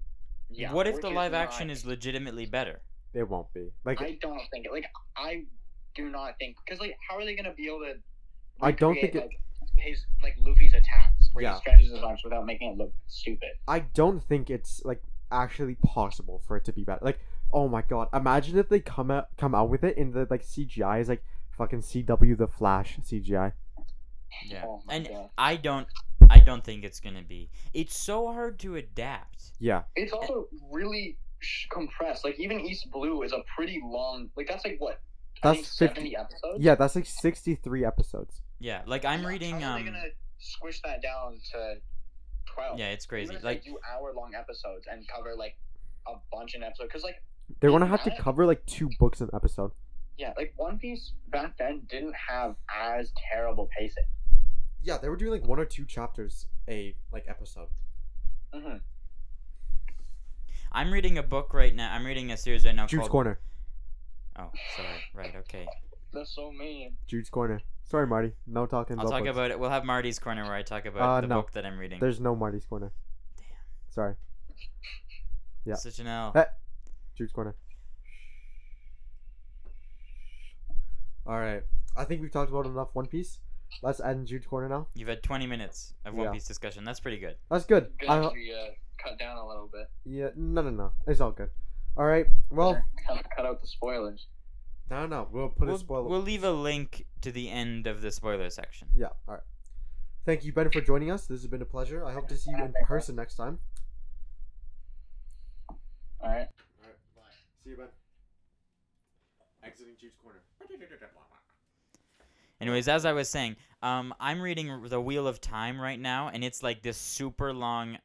Yeah. What if the live action is legitimately better? It won't be. I don't think it. I do not think, because like how are they gonna be able to? I don't think it, like, his like Luffy's attacks where he stretches his arms without making it look stupid. I don't think it's like actually possible for it to be bad. Like, oh my god, imagine if they come out with it in the like CGI is like fucking CW the Flash CGI. Yeah, oh and god. I don't think it's gonna be. It's so hard to adapt. Yeah, it's also really compressed. Like even East Blue is a pretty long. Like that's like what. That's 50 episodes. Yeah, that's like 63 episodes. Yeah, like I'm reading. How are they gonna squish that down to 12? Yeah, it's crazy. Like do hour-long episodes and cover like a bunch in episode because like they're gonna have to cover like 2 books an episode. Yeah, like One Piece back then didn't have as terrible pacing. Yeah, they were doing like 1 or 2 chapters a like episode. Mm-hmm. I'm reading a book right now. I'm reading a series right now. Jude's Corner. Oh, sorry. Right, okay. That's so mean. Jude's Corner. Sorry, Marty. No talking about books. I'll talk about it. We'll have Marty's Corner where I talk about the book that I'm reading. There's no Marty's Corner. Damn. Sorry. Yeah. Such an L. Hey. Jude's Corner. Alright. I think we've talked about enough One Piece. Let's end Jude's Corner now. You've had 20 minutes of One Piece discussion. That's pretty good. That's good. Good if we cut down a little bit. Yeah. No. It's all good. All right. Well, cut out the spoilers. No. We'll put a spoiler. We'll leave a link to the end of the spoiler section. Yeah. All right. Thank you, Ben, for joining us. This has been a pleasure. I hope to see you in person next time. All right. Bye. See you, Ben. Exiting Jude's Corner. Anyways, as I was saying, I'm reading The Wheel of Time right now, and it's like this super long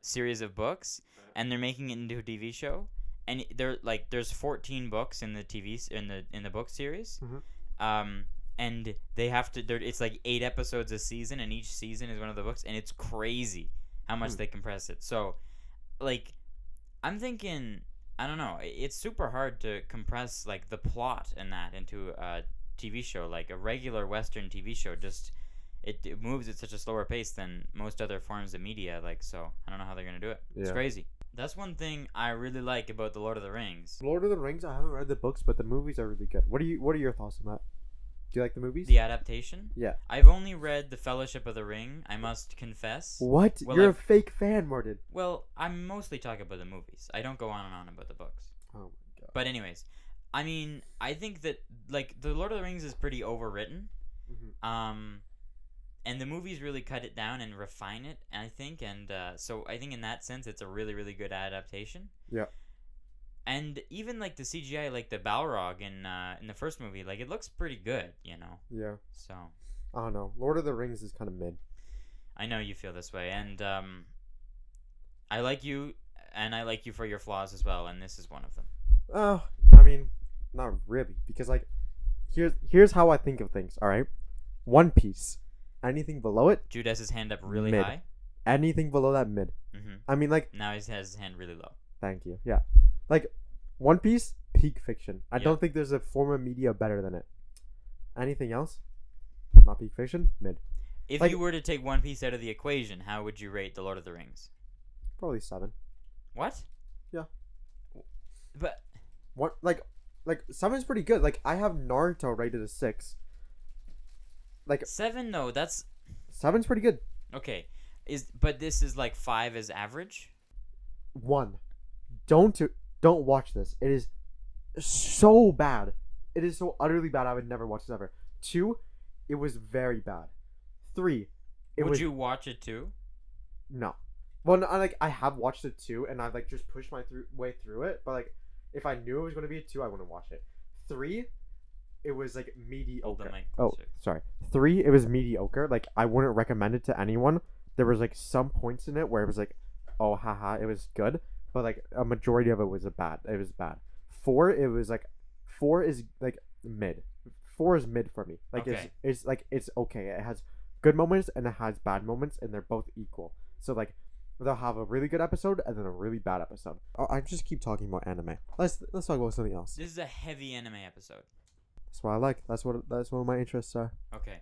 series of books, and they're making it into a TV show. And there, like, there's 14 books in the TV in the book series, mm-hmm. And they have to. It's like 8 episodes a season, and each season is one of the books, and it's crazy how much they compress it. So, like, I'm thinking, I don't know, it's super hard to compress like the plot and that into a TV show, like a regular Western TV show. Just it moves at such a slower pace than most other forms of media. Like, so I don't know how they're gonna do it. Yeah. It's crazy. That's one thing I really like about the Lord of the Rings. Lord of the Rings, I haven't read the books, but the movies are really good. What are your thoughts on that? Do you like the movies? The adaptation? Yeah. I've only read The Fellowship of the Ring, I must confess. What? Well, You're a fake fan, Martin. Well, I mostly talk about the movies. I don't go on and on about the books. Oh, my God. But anyways, I mean, I think that, like, the Lord of the Rings is pretty overwritten. Mm-hmm. And the movies really cut it down and refine it, I think. And so I think in that sense, it's a really, really good adaptation. Yeah. And even, like, the CGI, like, the Balrog in the first movie, like, it looks pretty good, you know? Yeah. So. I don't know. Lord of the Rings is kind of mid. I know you feel this way. And I like you, and I like you for your flaws as well, and this is one of them. Oh, I mean, not really. Because, like, here's how I think of things, all right? One Piece. Anything below it, Jude has his hand up really mid. High. Anything below that, mid. Mm-hmm. I mean, like, now he has his hand really low. Thank you. Yeah, like One Piece, peak fiction. I don't think there's a form of media better than it. Anything else, not peak fiction, mid. If you were to take One Piece out of the equation, how would you rate The Lord of the Rings? Probably 7. What? Yeah. But what? Like 7's pretty good. Like I have Naruto rated a 6. Like 7 though, that's 7's pretty good. Okay, but this is like 5 is average. 1, don't watch this. It is so bad. It is so utterly bad. I would never watch this ever. 2, it was very bad. 3, would you watch it too? No. Well, no, I have watched it too, and I've like just pushed my way through it. But like, if I knew it was gonna be a 2, I wouldn't watch it. 3. It was like mediocre. Oh, sorry. 3, it was mediocre. Like I wouldn't recommend it to anyone. There was like some points in it where it was like, oh, haha, it was good, but like a majority of it was bad. It was bad. 4, it was like, 4 is like mid. 4 is mid for me. Like okay. It's like it's okay. It has good moments and it has bad moments, and they're both equal. So like, they'll have a really good episode and then a really bad episode. Oh, I just keep talking about anime. Let's talk about something else. This is a heavy anime episode. That's what I like. That's what my interests are. Okay.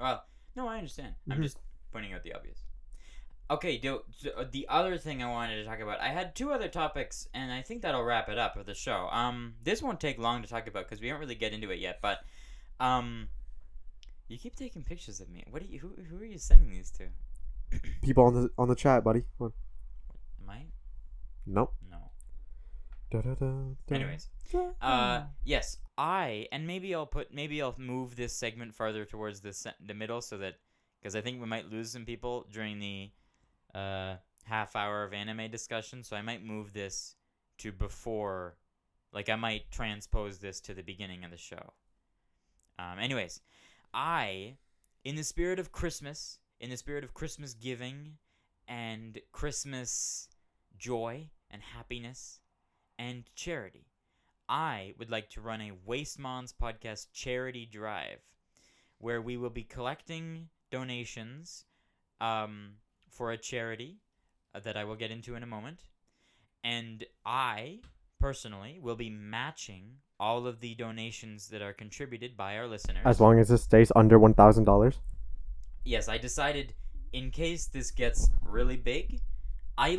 Well, no, I understand. Mm-hmm. I'm just pointing out the obvious. Okay, the other thing I wanted to talk about, I had two other topics, and I think that'll wrap it up for the show. This won't take long to talk about, because we don't really get into it yet, but, you keep taking pictures of me. What are you, who are you sending these to? People on the chat, buddy. Come on. Am I? Nope. No. Da, da, da, da. Anyways, yes, maybe I'll move this segment farther towards the middle so that, because I think we might lose some people during the half hour of anime discussion, so I might move this to before, like I might transpose this to the beginning of the show. Anyways, in the spirit of Christmas, giving and Christmas joy and happiness and charity, I would like to run a Waste Mons podcast charity drive where we will be collecting donations for a charity that I will get into in a moment, and I personally will be matching all of the donations that are contributed by our listeners. As long as this stays under $1,000? Yes, I decided in case this gets really big, I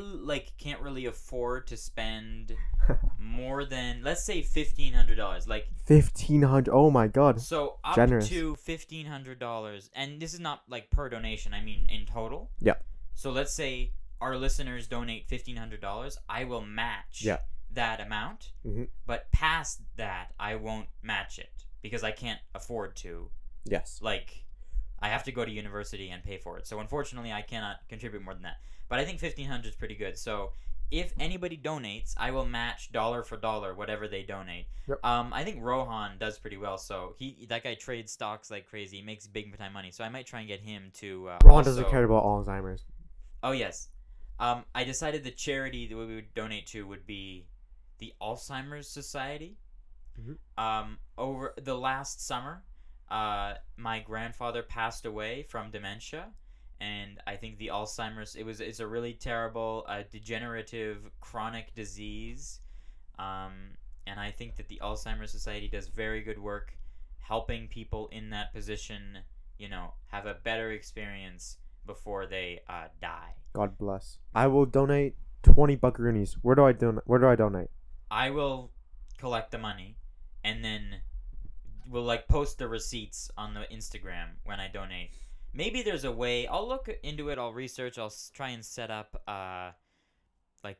can't really afford to spend more than, let's say, $1,500. Like $1,500. Oh my god. So up generous. To $1,500, and this is not like per donation. I mean in total. Yeah. So let's say our listeners donate $1,500. I will match that amount. Mm-hmm. But past that, I won't match it because I can't afford to. Yes. Like, I have to go to university and pay for it. So unfortunately, I cannot contribute more than that. But I think $1,500 is pretty good. So if anybody donates, I will match dollar for dollar whatever they donate. Yep. I think Rohan does pretty well. So that guy trades stocks like crazy. He makes big time money. So I might try and get him to. Rohan doesn't care about Alzheimer's. Oh yes. I decided the charity that we would donate to would be the Alzheimer's Society. Mm-hmm. Over the last summer, my grandfather passed away from dementia. And I think the Alzheimer's, it's a really terrible, degenerative, chronic disease. And I think that the Alzheimer's Society does very good work helping people in that position, have a better experience before they die. God bless. I will donate 20 buckaroonies. Where do I donate? I will collect the money and then we'll post the receipts on the Instagram when I donate. Maybe there's a way. I'll look into it. I'll research. I'll try and set up a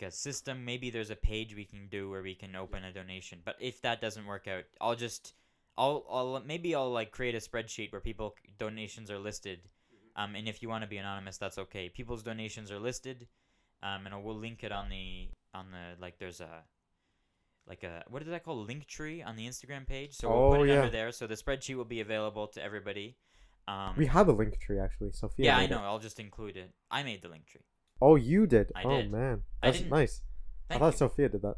system. Maybe there's a page we can do where we can open a donation. But if that doesn't work out, I'll create a spreadsheet where donations are listed. And if you want to be anonymous, that's okay. People's donations are listed. And we'll link it on the there's a what is that called? Linktree on the Instagram page. So we'll put it under there. So the spreadsheet will be available to everybody. We have a link tree actually, Sophia. Yeah, I know. I'll just include it. I made the link tree. Oh, you did? I did. Oh man, that's nice. I thought Sophia did that.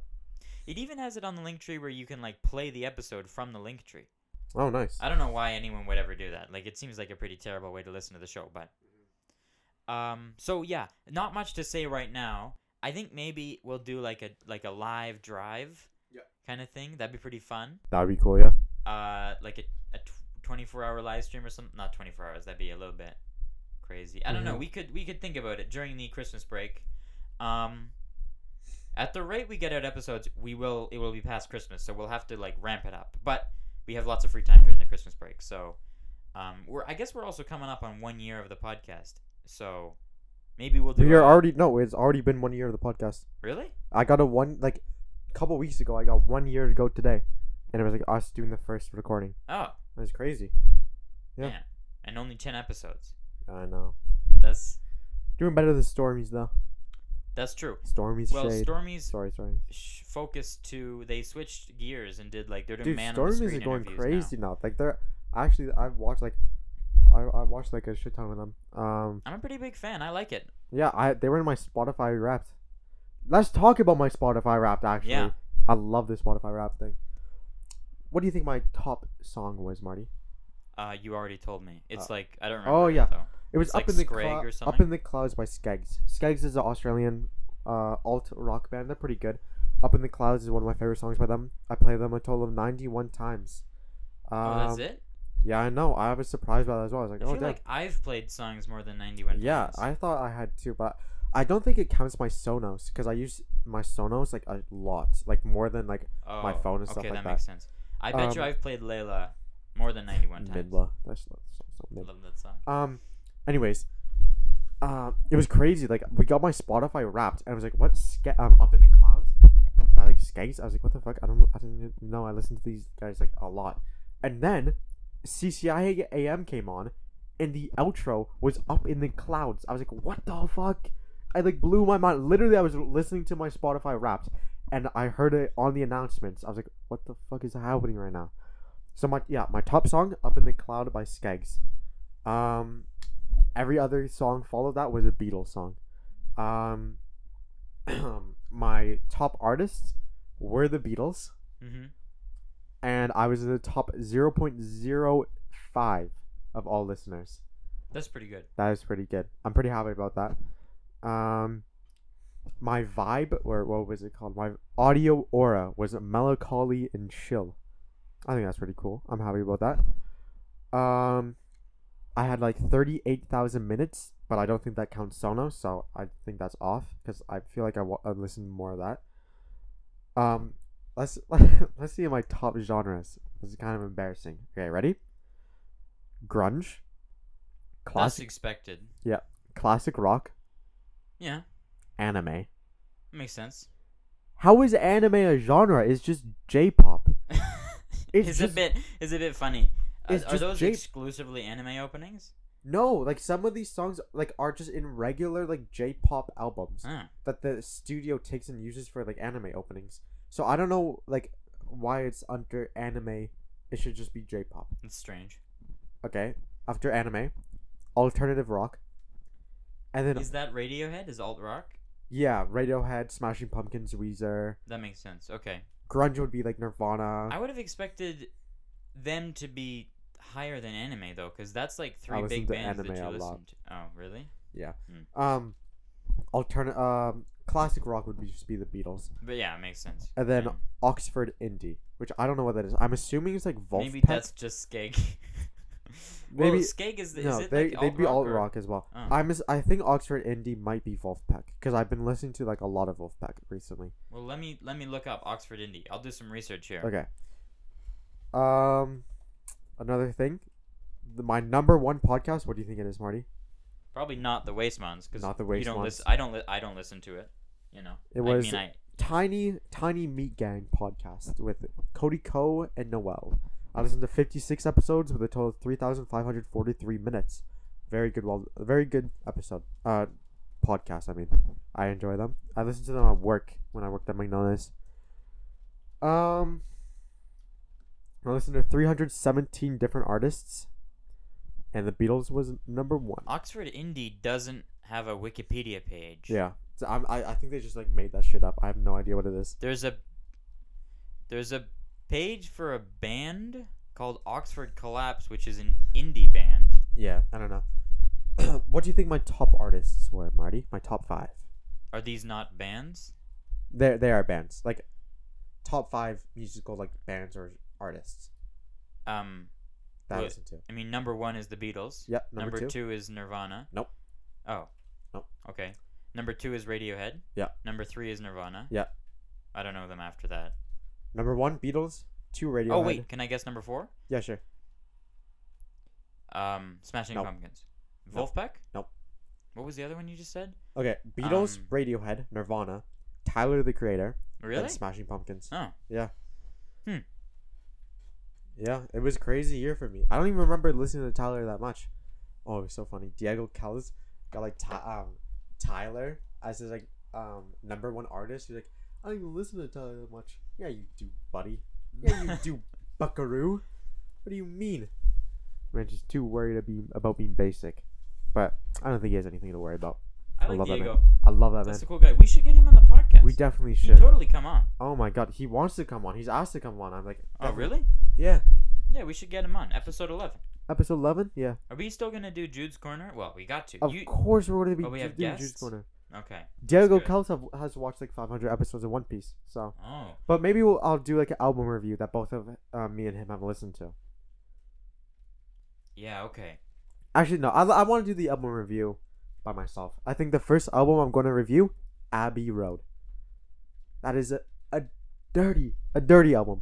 It even has it on the link tree where you can play the episode from the link tree. Oh, nice. I don't know why anyone would ever do that. It seems like a pretty terrible way to listen to the show, but so yeah, not much to say right now. I think maybe we'll do a live drive kind of thing. That'd be pretty fun. That'd be cool, yeah. 24-hour live stream or something. Not 24 hours. That'd be a little bit crazy. I don't know. We could think about it during the Christmas break. At the rate we get out episodes, it will be past Christmas, so we'll have to ramp it up. But we have lots of free time during the Christmas break, so I guess we're also coming up on 1 year of the podcast. So maybe we'll do. It's already been 1 year of the podcast. Really? I got a couple weeks ago. I got 1 year to go today, and it was us doing the first recording. Oh. That's crazy. Yeah. Man. And only 10 episodes. I know. That's... Doing better than Stormy's, though. That's true. Stormy's shade. Stormy's... Sorry. Focused to... They switched gears and did, they're doing man on the screen interviews now. Dude, Stormy's going crazy now. They're... Actually, I've watched, I watched a shit ton of them. I'm a pretty big fan. I like it. Yeah, they were in my Spotify Wrapped. Let's talk about my Spotify Wrapped, actually. Yeah. I love this Spotify Wrapped thing. What do you think my top song was, Marty? You already told me. It's I don't remember. Oh yeah, it was Up in the Clouds by Skegss. Skegss is an Australian alt rock band. They're pretty good. Up in the Clouds is one of my favorite songs by them. I played them a total of 91 times. Oh, that's it? Yeah, I know. I was surprised by that as well. I was like, I feel like I've played songs more than 90 One Piece. Yeah, I thought I had too, but I don't think it counts my Sonos, because I use my Sonos like a lot, like more than like my phone and stuff like that. Okay, that makes sense. I bet you I've played Layla more than 91 times. Midla. I love that song. Anyways, it was crazy. Like, we got my Spotify Wrapped, and I was like, what? Up in the Clouds? By like Skegss? I was like, what the fuck? I didn't know. I listened to these guys like a lot. And then CCI AM came on, and the outro was Up in the Clouds. I was like, what the fuck? I like blew my mind. Literally, I was listening to my Spotify Wrapped, and I heard it on the announcements. I was like, what the fuck is happening right now? So my top song, Up in the Cloud by Skegss. Every other song followed that was a Beatles song. My top artists were the Beatles. Mm-hmm. And I was in the top 0.05 of all listeners. That's pretty good. That is pretty good. I'm pretty happy about that. My vibe, or what was it called? My audio aura was melancholy and chill. I think that's pretty cool. I'm happy about that. I had like 38,000 minutes, but I don't think that counts Sonos, so I think that's off because I feel like I listened more of that. Let's see my top genres. This is kind of embarrassing. Okay, ready? Grunge. Classic. That's expected. Yeah. Classic rock. Yeah. Anime. Makes sense. How is anime a genre? It's just J-pop. It's a bit funny. Are those exclusively anime openings? No, like some of these songs like are just in regular like J-pop albums that the studio takes and uses for like anime openings. So I don't know like why it's under anime. It should just be J-pop. It's strange. Okay, after anime, alternative rock. And then is that Radiohead? Is alt rock? Yeah, Radiohead, Smashing Pumpkins, Weezer. That makes sense. Okay. Grunge would be like Nirvana. I would have expected them to be higher than anime though, because that's like three big bands that you listen to. Oh, really? Yeah. Mm. Classic rock would just be the Beatles. But yeah, it makes sense. And then Oxford indie, which I don't know what that is. I'm assuming it's like Volpeck. Maybe that's just Skegg. Maybe Skegg is. They'd be alt rock as well. Oh. I think Oxford indie might be Wolfpack because I've been listening to like a lot of Wolfpack recently. Well, let me look up Oxford indie. I'll do some research here. Okay. Another thing, my number one podcast. What do you think it is, Marty? Probably not the Waste Mons because I don't listen to it. You know, it was Tiny Meat Gang podcast with Cody Coe and Noel. I listened to 56 episodes with a total of 3,543 minutes. Very good, very good episode. Podcast, I mean. I enjoy them. I listen to them at work when I worked at McDonald's. I listened to 317 different artists, and the Beatles was number one. Oxford Indie doesn't have a Wikipedia page. Yeah, so I think they just like made that shit up. I have no idea what it is. There's a page for a band called Oxford Collapse, which is an indie band. Yeah, I don't know. What do you think my top artists were, Marty? My top five. Are these not bands? They are bands. Like, top five musical, like, bands or artists. That I listen to. I mean, number one is the Beatles. Yep. Number two is Nirvana. Nope. Oh. Nope. Okay. Number two is Radiohead. Yeah. Number three is Nirvana. Yeah. I don't know them after that. Number one, Beatles. Two, Radiohead. Oh, wait. Can I guess number four? Yeah, sure. Smashing Pumpkins. Wolfpack? Nope. What was the other one you just said? Okay. Beatles, Radiohead, Nirvana, Tyler, the Creator. Really? And Smashing Pumpkins. Oh. Yeah. Hmm. Yeah. It was a crazy year for me. I don't even remember listening to Tyler that much. Oh, it was so funny. Diego Callis got, like, Tyler as his, like, number one artist. He's like, I don't even listen to Tyler that much. Yeah, you do, buddy. Yeah, you do, buckaroo. What do you mean? Man, just too worried about being basic. But I don't think he has anything to worry about. I love Diego. That man. I love that. That's a cool guy. We should get him on the podcast. We definitely should. He'd totally come on. Oh my god, he wants to come on. He's asked to come on. I'm like, definitely. Oh really? Yeah. Yeah, we should get him on episode 11. Episode 11? Yeah. Are we still gonna do Jude's Corner? Well, we got to. Of course, we're gonna be doing Jude's Corner. Okay. Diego Callis has watched like 500 episodes of One Piece, so. Oh. But maybe I'll do like an album review that both of me and him have listened to. Yeah, okay. Actually, no. I want to do the album review by myself. I think the first album I'm going to review, Abbey Road. That is a dirty album.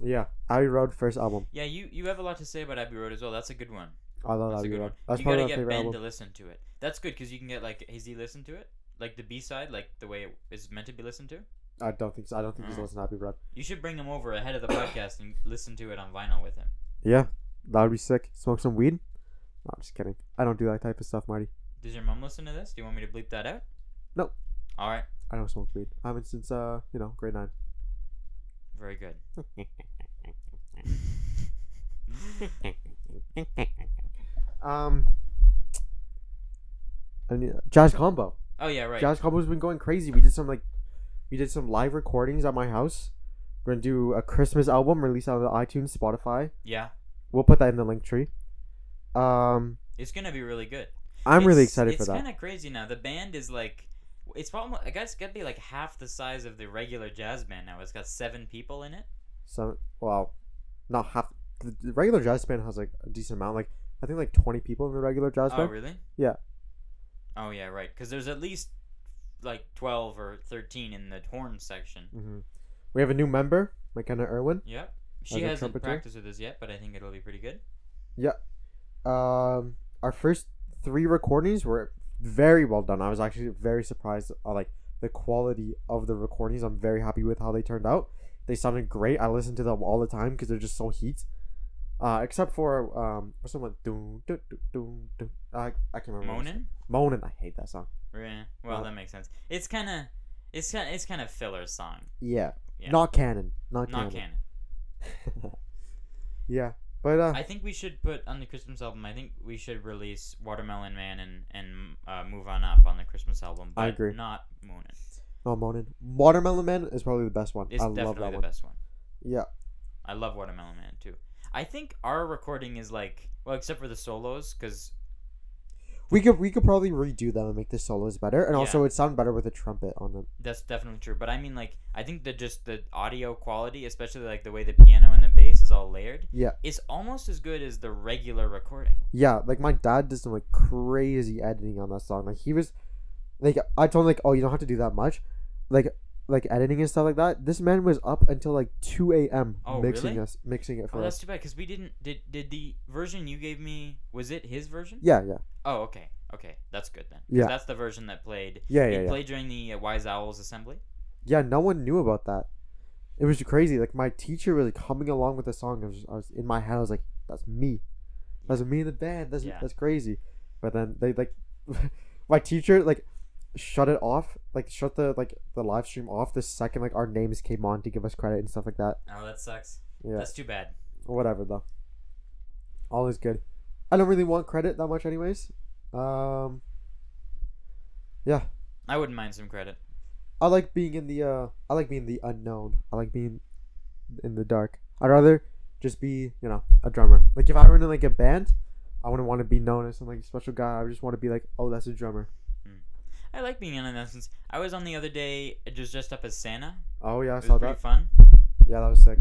Yeah, Abbey Road, first album. Yeah, you have a lot to say about Abbey Road as well. That's a good one. I love Abbey Road. That's probably my favorite album. You gotta get Ben to listen to it. That's good, because you can get, like, has he listened to it? Like, the B-side, like, the way it is meant to be listened to? I don't think so. I don't think he's listened to Abbey Road. You should bring him over ahead of the podcast and listen to it on vinyl with him. Yeah, that would be sick. Smoke some weed? No, I'm just kidding. I don't do that type of stuff, Marty. Does your mom listen to this? Do you want me to bleep that out? No. All right. I don't smoke weed. I haven't since, grade 9. Very good. Jazz Combo. Oh yeah, right. Jazz Combo's been going crazy. We did some live recordings at my house. We're gonna do a Christmas album released on iTunes, Spotify. Yeah, we'll put that in the link tree. It's gonna be really good. I'm really excited for that. It's kind of crazy now. The band is like, it's probably, I guess, gonna be like half the size of the regular jazz band now. It's got 7 people in it. So, well, not half. The regular jazz band has like a decent amount. Like, I think like 20 people in the regular jazz band. Oh, really? Yeah. Oh yeah, right. Because there's at least like 12 or 13 in the horn section. Mm-hmm. We have a new member, McKenna Irwin. Yeah, she hasn't practiced with us yet, but I think it'll be pretty good. Yeah. Our first 3 recordings were very well done. I was actually very surprised at like the quality of the recordings. I'm very happy with how they turned out. They sounded great. I listen to them all the time because they're just so heat. Except for what's the one? I can't remember. Moanin'. I hate that song. Yeah. Well, that makes sense. It's kind of filler song. Yeah. Yeah. Not canon. Not canon. Yeah, but I think we should put on the Christmas album. I think we should release Watermelon Man and Move On Up on the Christmas album. But I agree. Not Moanin'. Not Moanin'. Watermelon Man is probably the best one. It's definitely the best one. Yeah. I love Watermelon Man too. I think our recording is like, well, except for the solos, because we could probably redo them and make the solos better, and also it sound better with a trumpet on them. That's definitely true, but I mean, like, I think that just the audio quality, especially like the way the piano and the bass is all layered, is almost as good as the regular recording. Yeah, like my dad did some like crazy editing on that song. Like he was, like I told him like, oh, you don't have to do that much, like editing and stuff like that. This man was up until like 2 a.m. mixing it for us. Oh, that's too bad, because we didn't. Did the version you gave me, was it his version? Yeah. Oh, okay, that's good then. Yeah, that's the version that played. Yeah. It played during the Wise Owls assembly. Yeah, no one knew about that. It was crazy. Like my teacher was like humming along with the song. I was in my head. I was like, that's me. That's me in the band. That's crazy. But then they like, my teacher like. Shut it off, like shut the live stream off the second like our names came on to give us credit and stuff like that. Oh, that sucks. Yeah, that's too bad. Whatever though, all is good. I don't really want credit that much anyways. Yeah, I wouldn't mind some credit. I like being in the unknown. I like being in the dark. I'd rather just be, you know, a drummer. Like if I were in like a band, I wouldn't want to be known as some like special guy. I just want to be like, oh, that's a drummer. I like being in announcements. I was on the other day just dressed up as Santa. Oh yeah, I saw that. It was pretty fun. Yeah, that was sick.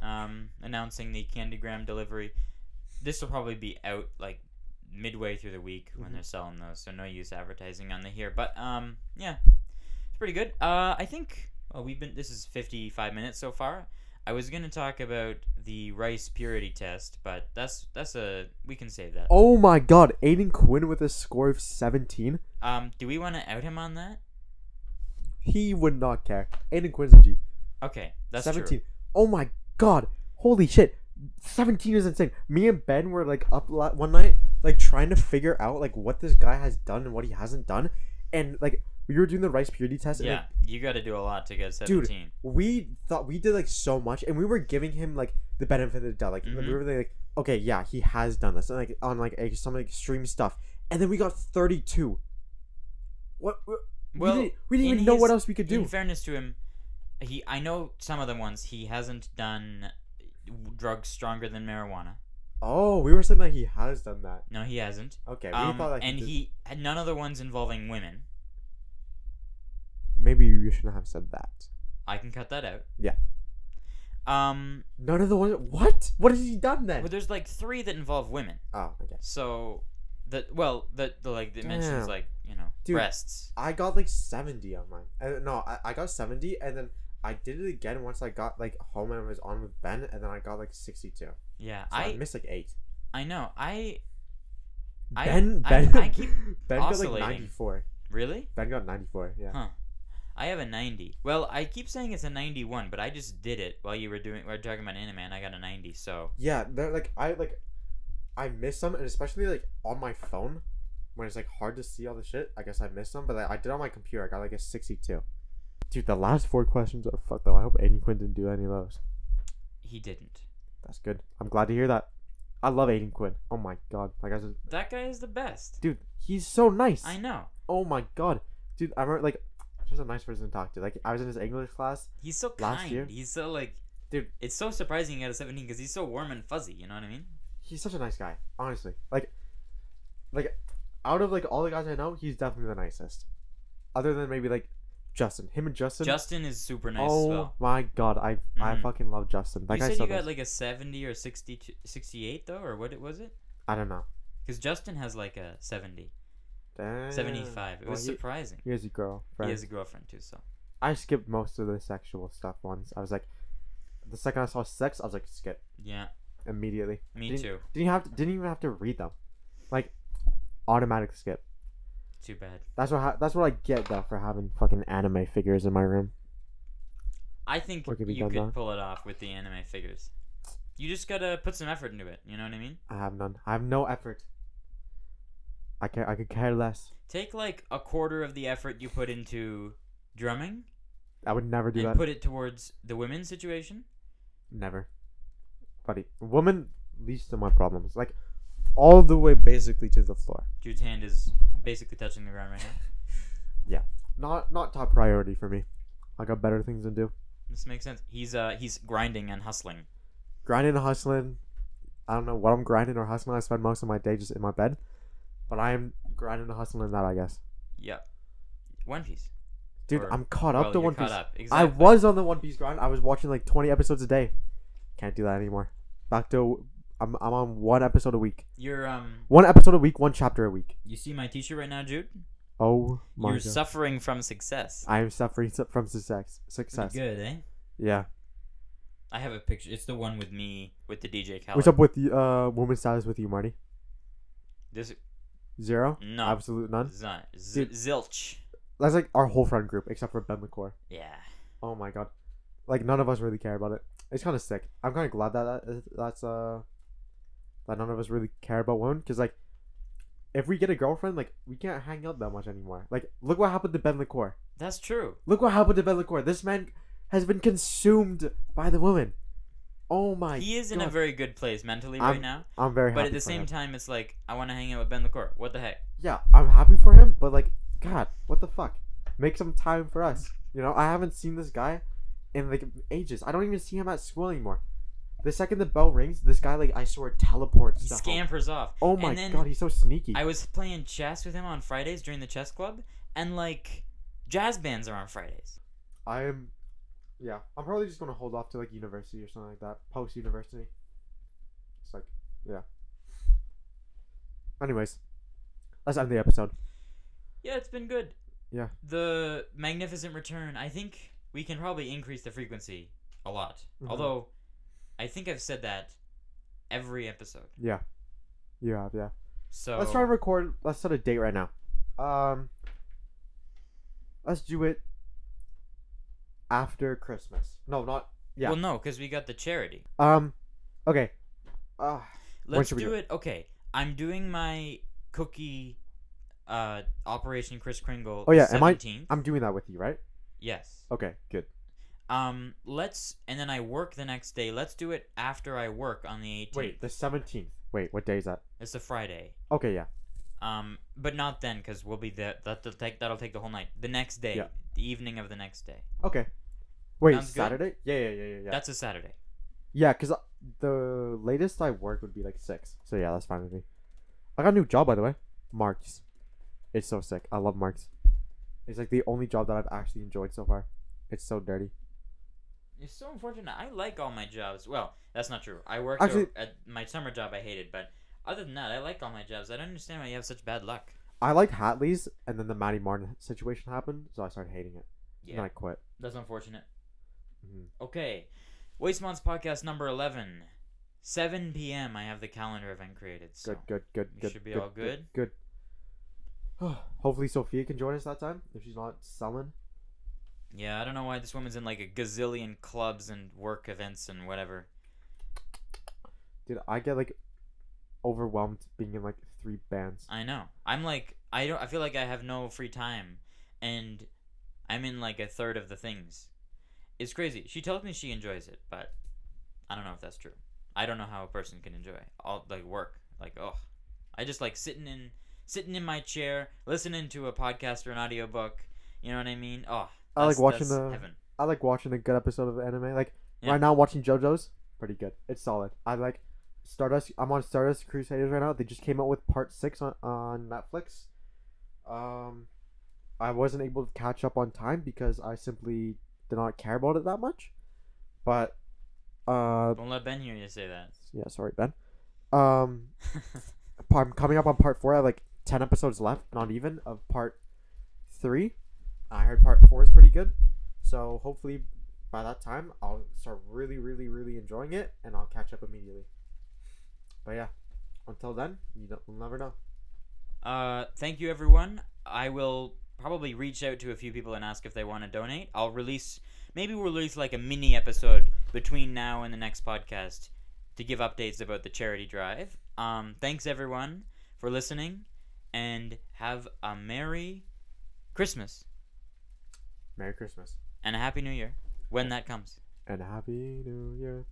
Announcing the Candygram delivery. This will probably be out like midway through the week when they're selling those, so no use advertising on the here. But yeah, it's pretty good. I think this is 55 minutes so far. I was gonna talk about the rice purity test, but we can save that. Oh my God, Aiden Quinn with a score of 17. Do we want to out him on that? He would not care. Aiden Quinn's a G. Okay, that's 17. True. Oh my God, holy shit, 17 is insane. Me and Ben were like up one night, like trying to figure out like what this guy has done and what he hasn't done, and like. We were doing the rice purity test. And, yeah, like, you got to do a lot to get 17. Dude, we thought we did like so much, and we were giving him like the benefit of the doubt. Like we were like, okay, yeah, he has done this, and like on like some like, extreme stuff, and then we got 32. What? Well, we didn't even know what else we could do. In fairness to him, I know some of the ones he hasn't done drugs stronger than marijuana. Oh, we were saying that he has done that. No, he hasn't. Okay, we thought that he had none of the ones involving women. Maybe you shouldn't have said that. I can cut that out. Yeah. None of the ones. What? What has he done then? Well, there's like three that involve women. Oh, okay. So, that mentions like, you know, dude, breasts. I got like 70 on mine. I got 70, and then I did it again once I got like home and I was on with Ben, and then I got like 62. Yeah, so I missed like 8. I know. Ben got like 94. Really? Ben got 94. Yeah. Huh. I have a 90. Well, I keep saying it's a 91, but I just did it while we were talking about anime, and I got a 90. So yeah, I miss some, and especially like on my phone when it's like hard to see all the shit. I guess I missed some, but I did on my computer. I got like a 62. Dude, the last 4 questions are fucked though. I hope Aiden Quinn didn't do any of those. He didn't. That's good. I'm glad to hear that. I love Aiden Quinn. Oh my god, that guy is the best. Dude, he's so nice. I know. Oh my god, dude, I remember like. Just a nice person to talk to. Like, I was in his English class. He's so kind. Last year. He's so like, dude. It's so surprising he got a 17 because he's so warm and fuzzy. You know what I mean? He's such a nice guy, honestly. Like, out of like all the guys I know, he's definitely the nicest. Other than maybe like Justin. Him and Justin. Justin is super nice. Oh as well. My god, I fucking love Justin. That you guy said so you got nice. Like a 70 or 68 though, or what was it? I don't know. Because Justin has like a 70. Damn. 75. It was surprising. He has a girlfriend. He has a girlfriend too, so. I skipped most of the sexual stuff once. I was like, the second I saw sex, I was like, skip. Yeah. Immediately. Me too. Didn't even have to read them. Like, automatic skip. Too bad. That's what I get though for having fucking anime figures in my room. I think you could pull it off with the anime figures. You just gotta put some effort into it. You know what I mean? I have none. I have no effort. I could care less. Take like a quarter of the effort you put into drumming. I would never do that. And put it towards the women's situation. Never. Buddy. Woman least of my problems. Like, all the way basically to the floor. Jude's hand is basically touching the ground right now. Yeah. Not top priority for me. I got better things to do. This makes sense. He's grinding and hustling. Grinding and hustling. I don't know what I'm grinding or hustling. I spend most of my day just in my bed. But I am grinding and hustling that, I guess. Yeah. One Piece. Dude, I'm caught up to One Piece. Exactly. I was on the One Piece grind. I was watching like 20 episodes a day. Can't do that anymore. Back to I'm on one episode a week. You're one episode a week, one chapter a week. You see my t-shirt right now, Jude? Oh my god. You're suffering from success. I am suffering from success. Success. Pretty good, eh? Yeah. I have a picture. It's the one with me with the DJ Khaled. What's up with the woman status with you, Marty? This Zero? No. Absolute none? Zilch. That's like our whole friend group, except for Ben LaCour. Yeah. Oh my god. Like, none of us really care about it. It's kind of sick. I'm kind of glad that none of us really care about women, because, like, if we get a girlfriend, like, we can't hang out that much anymore. Like, look what happened to Ben LaCour. That's true. Look what happened to Ben LaCour. This man has been consumed by the woman. Oh my god. He is in a very good place mentally right now. I'm very happy. But at the same time, it's like, I want to hang out with Ben LaCour. What the heck? Yeah, I'm happy for him, but like, god, what the fuck? Make some time for us. You know, I haven't seen this guy in like ages. I don't even see him at school anymore. The second the bell rings, this guy, like, I swear, teleports. He scampers off. Oh my god, he's so sneaky. I was playing chess with him on Fridays during the chess club, and like, jazz bands are on Fridays. Yeah, I'm probably just going to hold off to, like, university or something like that. Post-university. It's like, yeah. Anyways, let's end the episode. Yeah, it's been good. Yeah. The Magnificent Return, I think we can probably increase the frequency a lot. Mm-hmm. Although, I think I've said that every episode. Yeah. You have, yeah. So let's try to record. Let's set a date right now. Let's do it. After Christmas. No, not... Yeah. Well, no, because we got the charity. Okay. Let's do it... Okay. I'm doing my cookie Operation Kris Kringle 17th. Oh, yeah. I'm doing that with you, right? Yes. Okay, good. Let's... And then I work the next day. Let's do it after I work on the 18th. Wait, the 17th. Wait, what day is that? It's a Friday. Okay, yeah. But not then, because we'll be there... That'll take the whole night. The next day. Yeah. The evening of the next day. Okay. Wait, sounds Saturday? Good? Yeah. That's a Saturday. Yeah, because the latest I work would be like 6. So yeah, that's fine with me. I got a new job, by the way. Marks. It's so sick. I love Marks. It's like the only job that I've actually enjoyed so far. It's so dirty. It's so unfortunate. I like all my jobs. Well, that's not true. I worked at my summer job I hated, but other than that, I like all my jobs. I don't understand why you have such bad luck. I liked Hatley's, and then the Matty Martin situation happened, so I started hating it. Yeah. And then I quit. That's unfortunate. Mm-hmm. Okay. Waste Mons podcast number 11. 7 p.m. I have the calendar event created. So good. Should be all good. Good. Hopefully Sophia can join us that time if she's not sullen. Yeah, I don't know why this woman's in like a gazillion clubs and work events and whatever. Dude, I get like overwhelmed being in like 3 bands. I know. I'm like I feel like I have no free time, and I'm in like a third of the things. It's crazy. She tells me she enjoys it, but I don't know if that's true. I don't know how a person can enjoy all like work. Like, oh, I just like sitting in my chair, listening to a podcast or an audiobook. You know what I mean? Oh, I like watching a good episode of anime. Like right now, watching JoJo's, pretty good. It's solid. I like Stardust. I'm on Stardust Crusaders right now. They just came out with part 6 on Netflix. I wasn't able to catch up on time because I simply did not care about it that much, but. Don't let Ben hear you say that. Yeah, sorry, Ben. I'm coming up on part 4. I have like 10 episodes left, not even, of part 3. I heard part 4 is pretty good, so hopefully by that time I'll start really, really, really enjoying it, and I'll catch up immediately. But yeah, until then, we'll never know. Thank you, everyone. I will probably reach out to a few people and ask if they want to donate. Maybe we'll release like a mini episode between now and the next podcast to give updates about the charity drive. Thanks everyone for listening, and have a Merry Christmas. Merry Christmas. And a Happy New Year when that comes. And a Happy New Year.